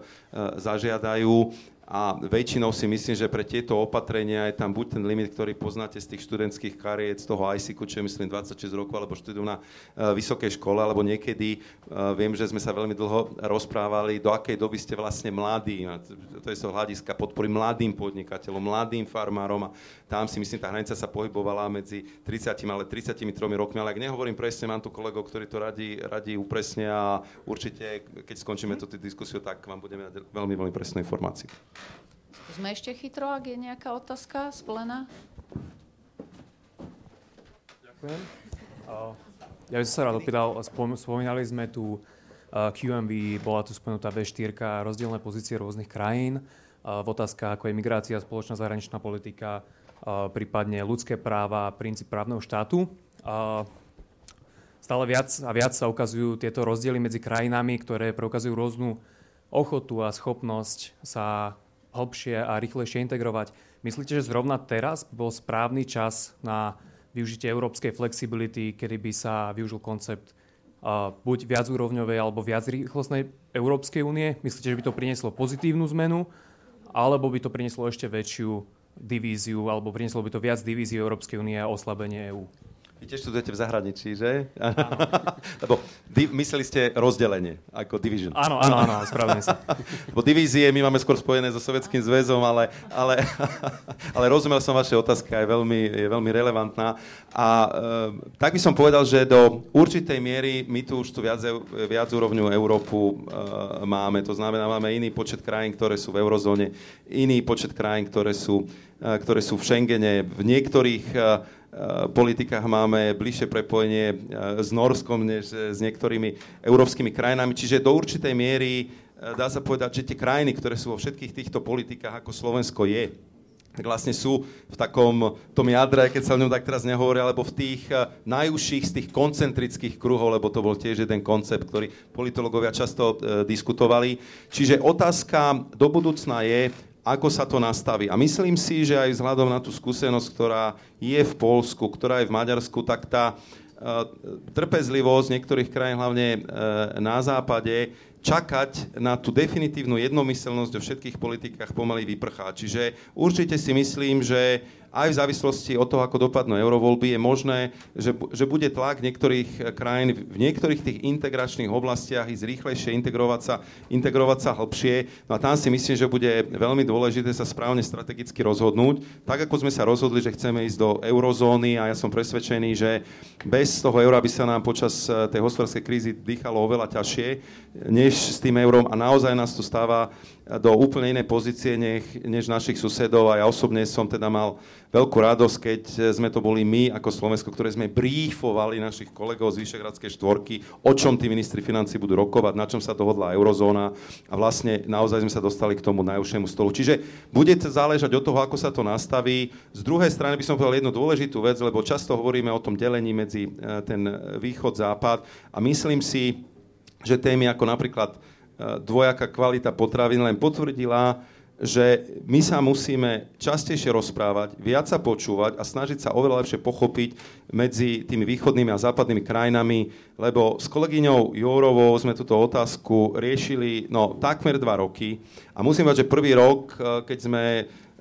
zažiadajú. A väčšinou si myslím, že pre tieto opatrenia je tam buď ten limit, ktorý poznáte z tých študentských kariet, z toho í cé ku, čo je myslím dvadsaťšesť rokov, alebo štúdium na uh, vysokej škole, alebo niekedy, uh, viem, že sme sa veľmi dlho rozprávali, do akej doby ste vlastne mladí. A to je z hľadiska podpory mladým podnikateľom, mladým farmárom, a tam si myslím, tá hranica sa pohybovala medzi tridsiatimi ale tridsiatimi troma rokmi, ale ak nehovorím presne, mám tu kolegov, ktorí to radi, radi upresnia, a určite, keď skončíme túto diskusiu, tak vám budeme dať veľmi, veľmi presnú informáciu. Sme ešte chytro, ak je nejaká otázka z plena? Ďakujem. Ja by som sa rád opýtal, spomínali sme tu kjú em vé, bola tu spomenutá vé štyri, rozdielne pozície rôznych krajín v otázkach ako je migrácia, spoločná zahraničná politika, prípadne ľudské práva, princíp právneho štátu. Stále viac a viac sa ukazujú tieto rozdiely medzi krajinami, ktoré preukazujú rôznu ochotu a schopnosť sa hlbšie a rýchlejšie integrovať. Myslíte, že zrovna teraz bol správny čas na využitie európskej flexibility, kedy by sa využil koncept buď viacúrovňovej alebo viacrýchlostnej Európskej únie? Myslíte, že by to prinieslo pozitívnu zmenu, alebo by to prinieslo ešte väčšiu divíziu, alebo prinieslo by to viac divízií Európskej únie a oslabenie EÚ? Vy tiež študujete v zahraničí, že? Lebo di- mysleli ste rozdelenie, ako division. Áno, áno, áno, správne sa. Bo divízie my máme skôr spojené so Sovietským zväzom, ale, ale, ale rozumel som vaše otázka, je veľmi, je veľmi relevantná. A e, tak by som povedal, že do určitej miery my tu už tu viac, viac úrovňu Európu e, máme. To znamená, máme iný počet krajín, ktoré sú v eurozóne, iný počet krajín, ktoré sú, e, ktoré sú v Schengene, v niektorých... E, v politikách máme bližšie prepojenie s Norskom než s niektorými európskymi krajinami. Čiže do určitej miery dá sa povedať, že tie krajiny, ktoré sú vo všetkých týchto politikách, ako Slovensko je, tak vlastne sú v takom tom jadre, keď sa o ňom tak teraz nehovorí, alebo v tých najúžších z tých koncentrických kruhov, lebo to bol tiež jeden koncept, ktorý politológovia často e, diskutovali. Čiže otázka do budúcna je, ako sa to nastaví. A myslím si, že aj vzhľadom na tú skúsenosť, ktorá je v Poľsku, ktorá je v Maďarsku, tak tá trpezlivosť niektorých krajín, hlavne na západe, čakať na tú definitívnu jednomyselnosť vo všetkých politikách pomaly vyprchá. Čiže určite si myslím, že aj v závislosti od toho, ako dopadnú eurovoľby, je možné, že, že bude tlak niektorých krajín v niektorých tých integračných oblastiach ísť rýchlejšie, integrovať sa, integrovať sa hlbšie. No a tam si myslím, že bude veľmi dôležité sa správne strategicky rozhodnúť. Tak, ako sme sa rozhodli, že chceme ísť do eurozóny, a ja som presvedčený, že bez toho eura by sa nám počas tej hospodárskej krízy dýchalo oveľa ťažšie, než s tým eurom, a naozaj nás to stáva do úplne inej pozície nech, než našich susedov. A ja osobne som teda mal veľkú radosť, keď sme to boli my ako Slovensko, ktoré sme brífovali našich kolegov z Vyšehradskej štvorky, o čom tí ministri financií budú rokovať, na čom sa dohodla eurozóna, a vlastne naozaj sme sa dostali k tomu najúžšiemu stolu. Čiže bude to záležať od toho, ako sa to nastaví. Z druhej strany by som povedal jednu dôležitú vec, lebo často hovoríme o tom delení medzi ten východ-západ, a myslím si, že témy ako napríklad dvojaká kvalita potravín len potvrdila, že my sa musíme častejšie rozprávať, viac sa počúvať a snažiť sa oveľa lepšie pochopiť medzi tými východnými a západnými krajinami, lebo s kolegyňou Jourovou sme túto otázku riešili no, takmer dva roky a musím povedať, že prvý rok, keď sme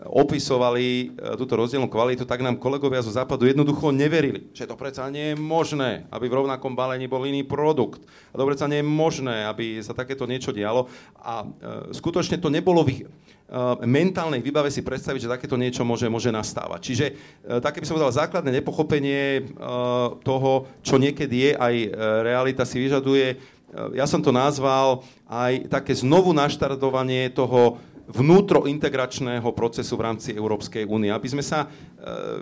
opisovali túto rozdielnú kvalitu, tak nám kolegovia zo západu jednoducho neverili, že to predsa nie je možné, aby v rovnakom balení bol iný produkt. A to predsa nie je možné, aby sa takéto niečo dialo. A e, skutočne to nebolo v ich e, mentálnej výbave si predstaviť, že takéto niečo môže, môže nastávať. Čiže e, také by som povedal základné nepochopenie e, toho, čo niekedy je, aj e, realita si vyžaduje. E, ja som to nazval aj také znovu naštartovanie toho vnútrointegračného procesu v rámci Európskej únie. Aby sme sa e,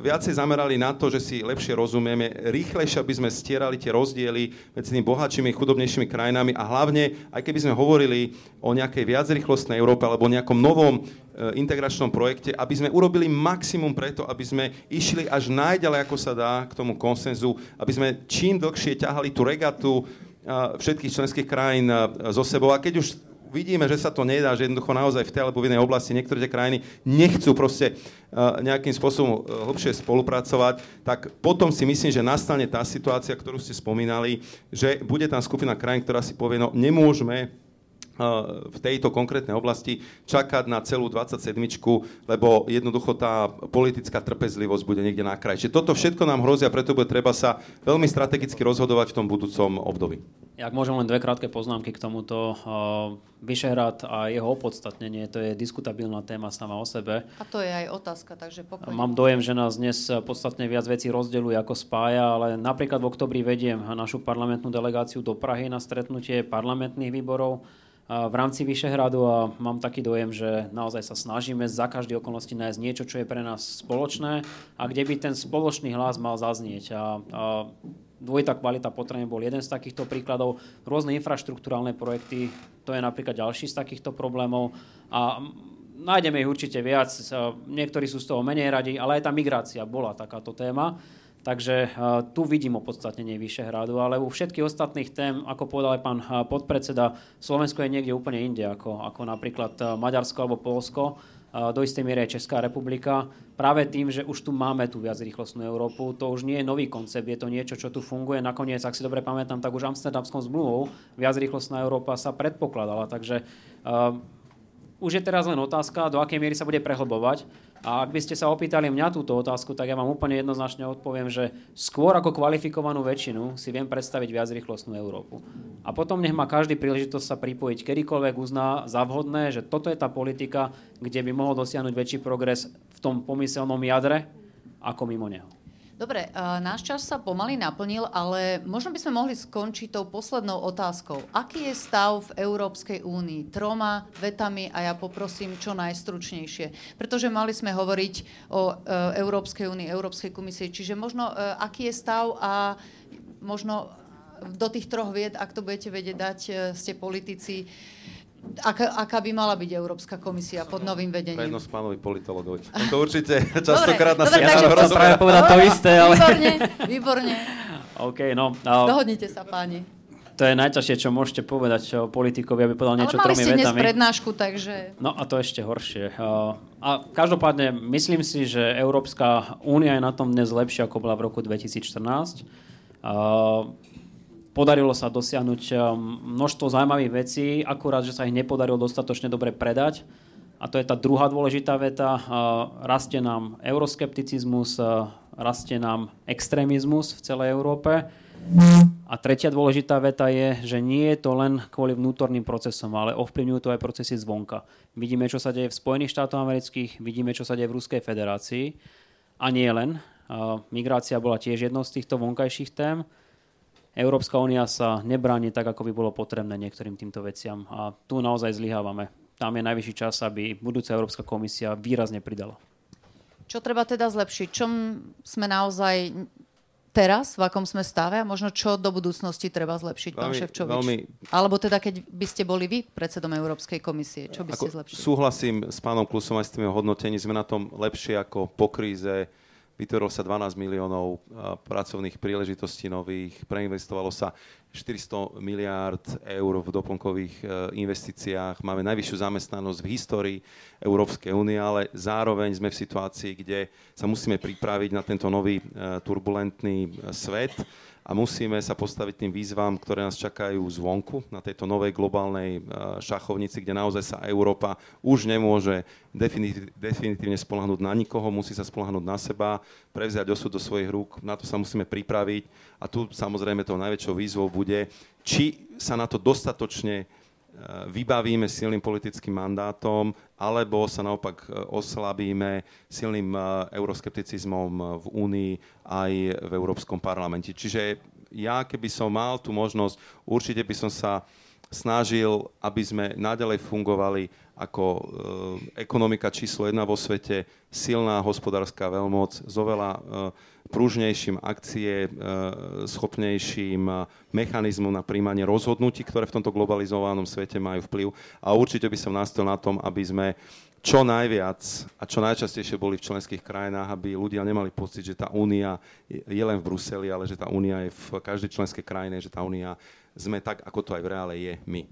viacej zamerali na to, že si lepšie rozumieme, rýchlejšie by sme stierali tie rozdiely medzi tými bohatšími a chudobnejšími krajinami, a hlavne, aj keby sme hovorili o nejakej viacrýchlostnej Európe alebo o nejakom novom e, integračnom projekte, aby sme urobili maximum preto, aby sme išli až najďalej, ako sa dá, k tomu konsenzu, aby sme čím dlhšie ťahali tú regatu e, všetkých členských krajín e, zo sebou. A keď už vidíme, že sa to nedá, že jednoducho naozaj v tej alebo v inej oblasti niektoré tie krajiny nechcú proste uh, nejakým spôsobom uh, hlbšie spolupracovať, tak potom si myslím, že nastane tá situácia, ktorú ste spomínali, že bude tam skupina krajín, ktorá si povie, no nemôžeme v tejto konkrétnej oblasti čakať na celú dvadsaťsedmičku, lebo jednoducho tá politická trpezlivosť bude niekde na kraji. Čiže toto všetko nám hrozí a preto bude treba sa veľmi strategicky rozhodovať v tom budúcom období. Ak môžem len dve krátke poznámky k tomuto. Vyšehrad a jeho opodstatnenie, to je diskutabilná téma sama o sebe. A to je aj otázka, takže pokojne. Mám dojem, že nás dnes podstatne viac vecí rozdeľuje ako spája, ale napríklad v októbri vediem našu parlamentnú delegáciu do Prahy na stretnutie parlamentných výborov v rámci Vyšehradu a mám taký dojem, že naozaj sa snažíme za každé okolnosti nájsť niečo, čo je pre nás spoločné a kde by ten spoločný hlas mal zaznieť. A, a dvojitá kvalita potravín bol jeden z takýchto príkladov. Rôzne infraštruktúrálne projekty, to je napríklad ďalší z takýchto problémov a nájdeme ich určite viac. Niektorí sú z toho menej radi, ale aj tá migrácia bola takáto téma. Takže tu vidím opodstatnenie Vyšehradu, ale u všetkých ostatných tém, ako povedal aj pán podpredseda, Slovensko je niekde úplne inde, ako, ako napríklad Maďarsko alebo Poľsko. do istej miery aj Česká republika, práve tým, že už tu máme tú viac rýchlostnú Európu. To už nie je nový koncept, je to niečo, čo tu funguje. Nakoniec, ak si dobre pamätám, tak už Amsterdamskou zmluvou viac rýchlostná Európa sa predpokladala. Takže uh, už je teraz len otázka, do akej miery sa bude prehlbovať. A ak by ste sa opýtali mňa túto otázku, tak ja vám úplne jednoznačne odpoviem, že skôr ako kvalifikovanú väčšinu si viem predstaviť viac rýchlostnú Európu. A potom nech má každý príležitosť sa pripojiť, kedykoľvek uzná za vhodné, že toto je tá politika, kde by mohol dosiahnuť väčší progres v tom pomyselnom jadre ako mimo neho. Dobre, náš čas sa pomaly naplnil, ale možno by sme mohli skončiť tou poslednou otázkou. Aký je stav v Európskej únii? Troma vetami a ja poprosím čo najstručnejšie. Pretože mali sme hovoriť o Európskej únii, Európskej komisii, čiže možno aký je stav a možno do tých troch vied, ak to budete vedieť dať, ste politici, Aká, aká by mala byť Európska komisia pod novým vedením? Prednosť pánovi politologovi. To určite častokrát na sebe rozumie. Ja som práve povedať to isté, ale... Výborne, výborne. Okay, no, uh, dohodnite sa, páni. To je najťažšie, čo môžete povedať čo politikovi, aby povedal niečo tromi vedami. Ale mali ste dnes prednášku, takže... No a to ešte horšie. Uh, a každopádne, myslím si, že Európska únia je na tom dnes lepšia, ako bola v roku dvetisícštrnásť. Uh, Podarilo sa dosiahnuť množstvo zaujímavých vecí, akurát, že sa ich nepodarilo dostatočne dobre predať. A to je tá druhá dôležitá veta. Rastie nám euroskepticizmus, rastie nám extrémizmus v celej Európe. A tretia dôležitá veta je, že nie je to len kvôli vnútorným procesom, ale ovplyvňujú to aj procesy zvonka. Vidíme, čo sa deje v Spojených štátoch amerických, vidíme, čo sa deje v Ruskej federácii. A nie len. Migrácia bola tiež jednou z týchto vonkajších tém. Európska únia sa nebráni tak, ako by bolo potrebné niektorým týmto veciam. A tu naozaj zlyhávame. Tam je najvyšší čas, aby budúca Európska komisia výrazne pridala. Čo treba teda zlepšiť? Čom sme naozaj teraz, v akom sme stave? A možno čo do budúcnosti treba zlepšiť, veľmi, pán Ševčovič? Veľmi... Alebo teda, keď by ste boli vy predsedom Európskej komisie, čo by ako ste zlepšili? Súhlasím s pánom Klusom aj s tým hodnotením. Sme na tom lepšie ako po kríze. Vytvorilo sa dvanásť miliónov pracovných príležitostí nových, preinvestovalo sa štyristo miliárd eur v doplnkových investíciách. Máme najvyššiu zamestnanosť v histórii Európskej únie, ale zároveň sme v situácii, kde sa musíme pripraviť na tento nový turbulentný svet a musíme sa postaviť tým výzvam, ktoré nás čakajú zvonku na tejto novej globálnej šachovnici, kde naozaj sa Európa už nemôže definitívne spoľahnúť na nikoho, musí sa spoľahnúť na seba, prevziať osud do svojich rúk, na to sa musíme pripraviť a tu samozrejme tou najväčšou výzvou bude, či sa na to dostatočne vybavíme silným politickým mandátom, alebo sa naopak oslabíme silným euroskepticizmom v Únii aj v Európskom parlamente. Čiže ja, keby som mal tú možnosť, určite by som sa snažil, aby sme naďalej fungovali ako e, ekonomika číslo jedna vo svete, silná hospodárska veľmoc s oveľa e, pružnejším akcie, e, schopnejším mechanizmom na príjmanie rozhodnutí, ktoré v tomto globalizovanom svete majú vplyv. A určite by som nastal na tom, aby sme čo najviac a čo najčastejšie boli v členských krajinách, aby ľudia nemali pocit, že tá únia je len v Bruseli, ale že tá únia je v každej členskej krajine, že tá únia sme tak, ako to aj v reále je my.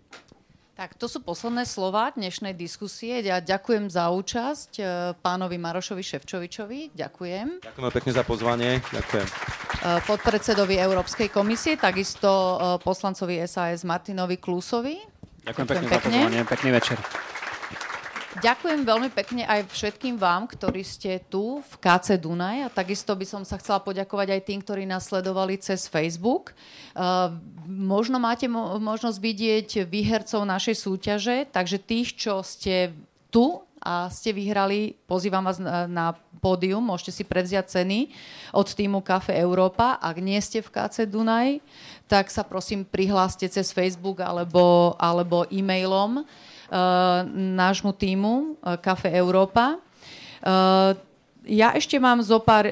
Tak, to sú posledné slová dnešnej diskusie. Ja ďakujem za účasť pánovi Marošovi Ševčovičovi. Ďakujem. Ďakujem pekne za pozvanie. Ďakujem. Podpredsedovi Európskej komisie, takisto poslancovi es a es Martinovi Klusovi. Ďakujem, ďakujem pekne, pekne za pozvanie. Pekný večer. Ďakujem veľmi pekne aj všetkým vám, ktorí ste tu v ká cé Dunaj a takisto by som sa chcela poďakovať aj tým, ktorí nás sledovali cez Facebook. Uh, možno máte mo- možnosť vidieť výhercov našej súťaže, takže tých, čo ste tu a ste vyhrali, pozývam vás na, na pódium, môžete si prevziať ceny od týmu Café Európa. Ak nie ste v ká cé Dunaj, tak sa prosím prihláste cez Facebook alebo, alebo e-mailom nášmu tímu Café Európa. Ja ešte mám zo pár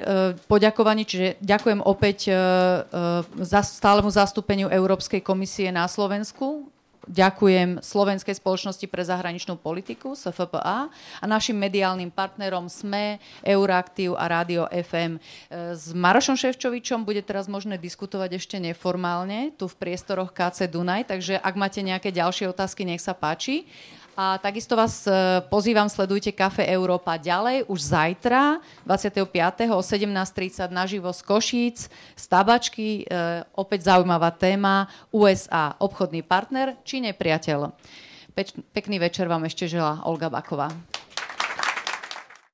poďakovaní, čiže ďakujem opäť za stálemu zastúpeniu Európskej komisie na Slovensku. Ďakujem Slovenskej spoločnosti pre zahraničnú politiku, es ef pé á, a našim mediálnym partnerom SME, Euraktiv a Rádio ef em. S Marošom Ševčovičom bude teraz možné diskutovať ešte neformálne tu v priestoroch ká cé Dunaj, takže ak máte nejaké ďalšie otázky, nech sa páči. A takisto vás pozývam, sledujte Café Európa ďalej, už zajtra, dvadsiateho piateho o sedemnásť tridsať naživo z Košíc, z tabačky, e, opäť zaujímavá téma, ú es á, obchodný partner či nepriateľ. Peč, pekný večer vám ešte želá Olga Baková.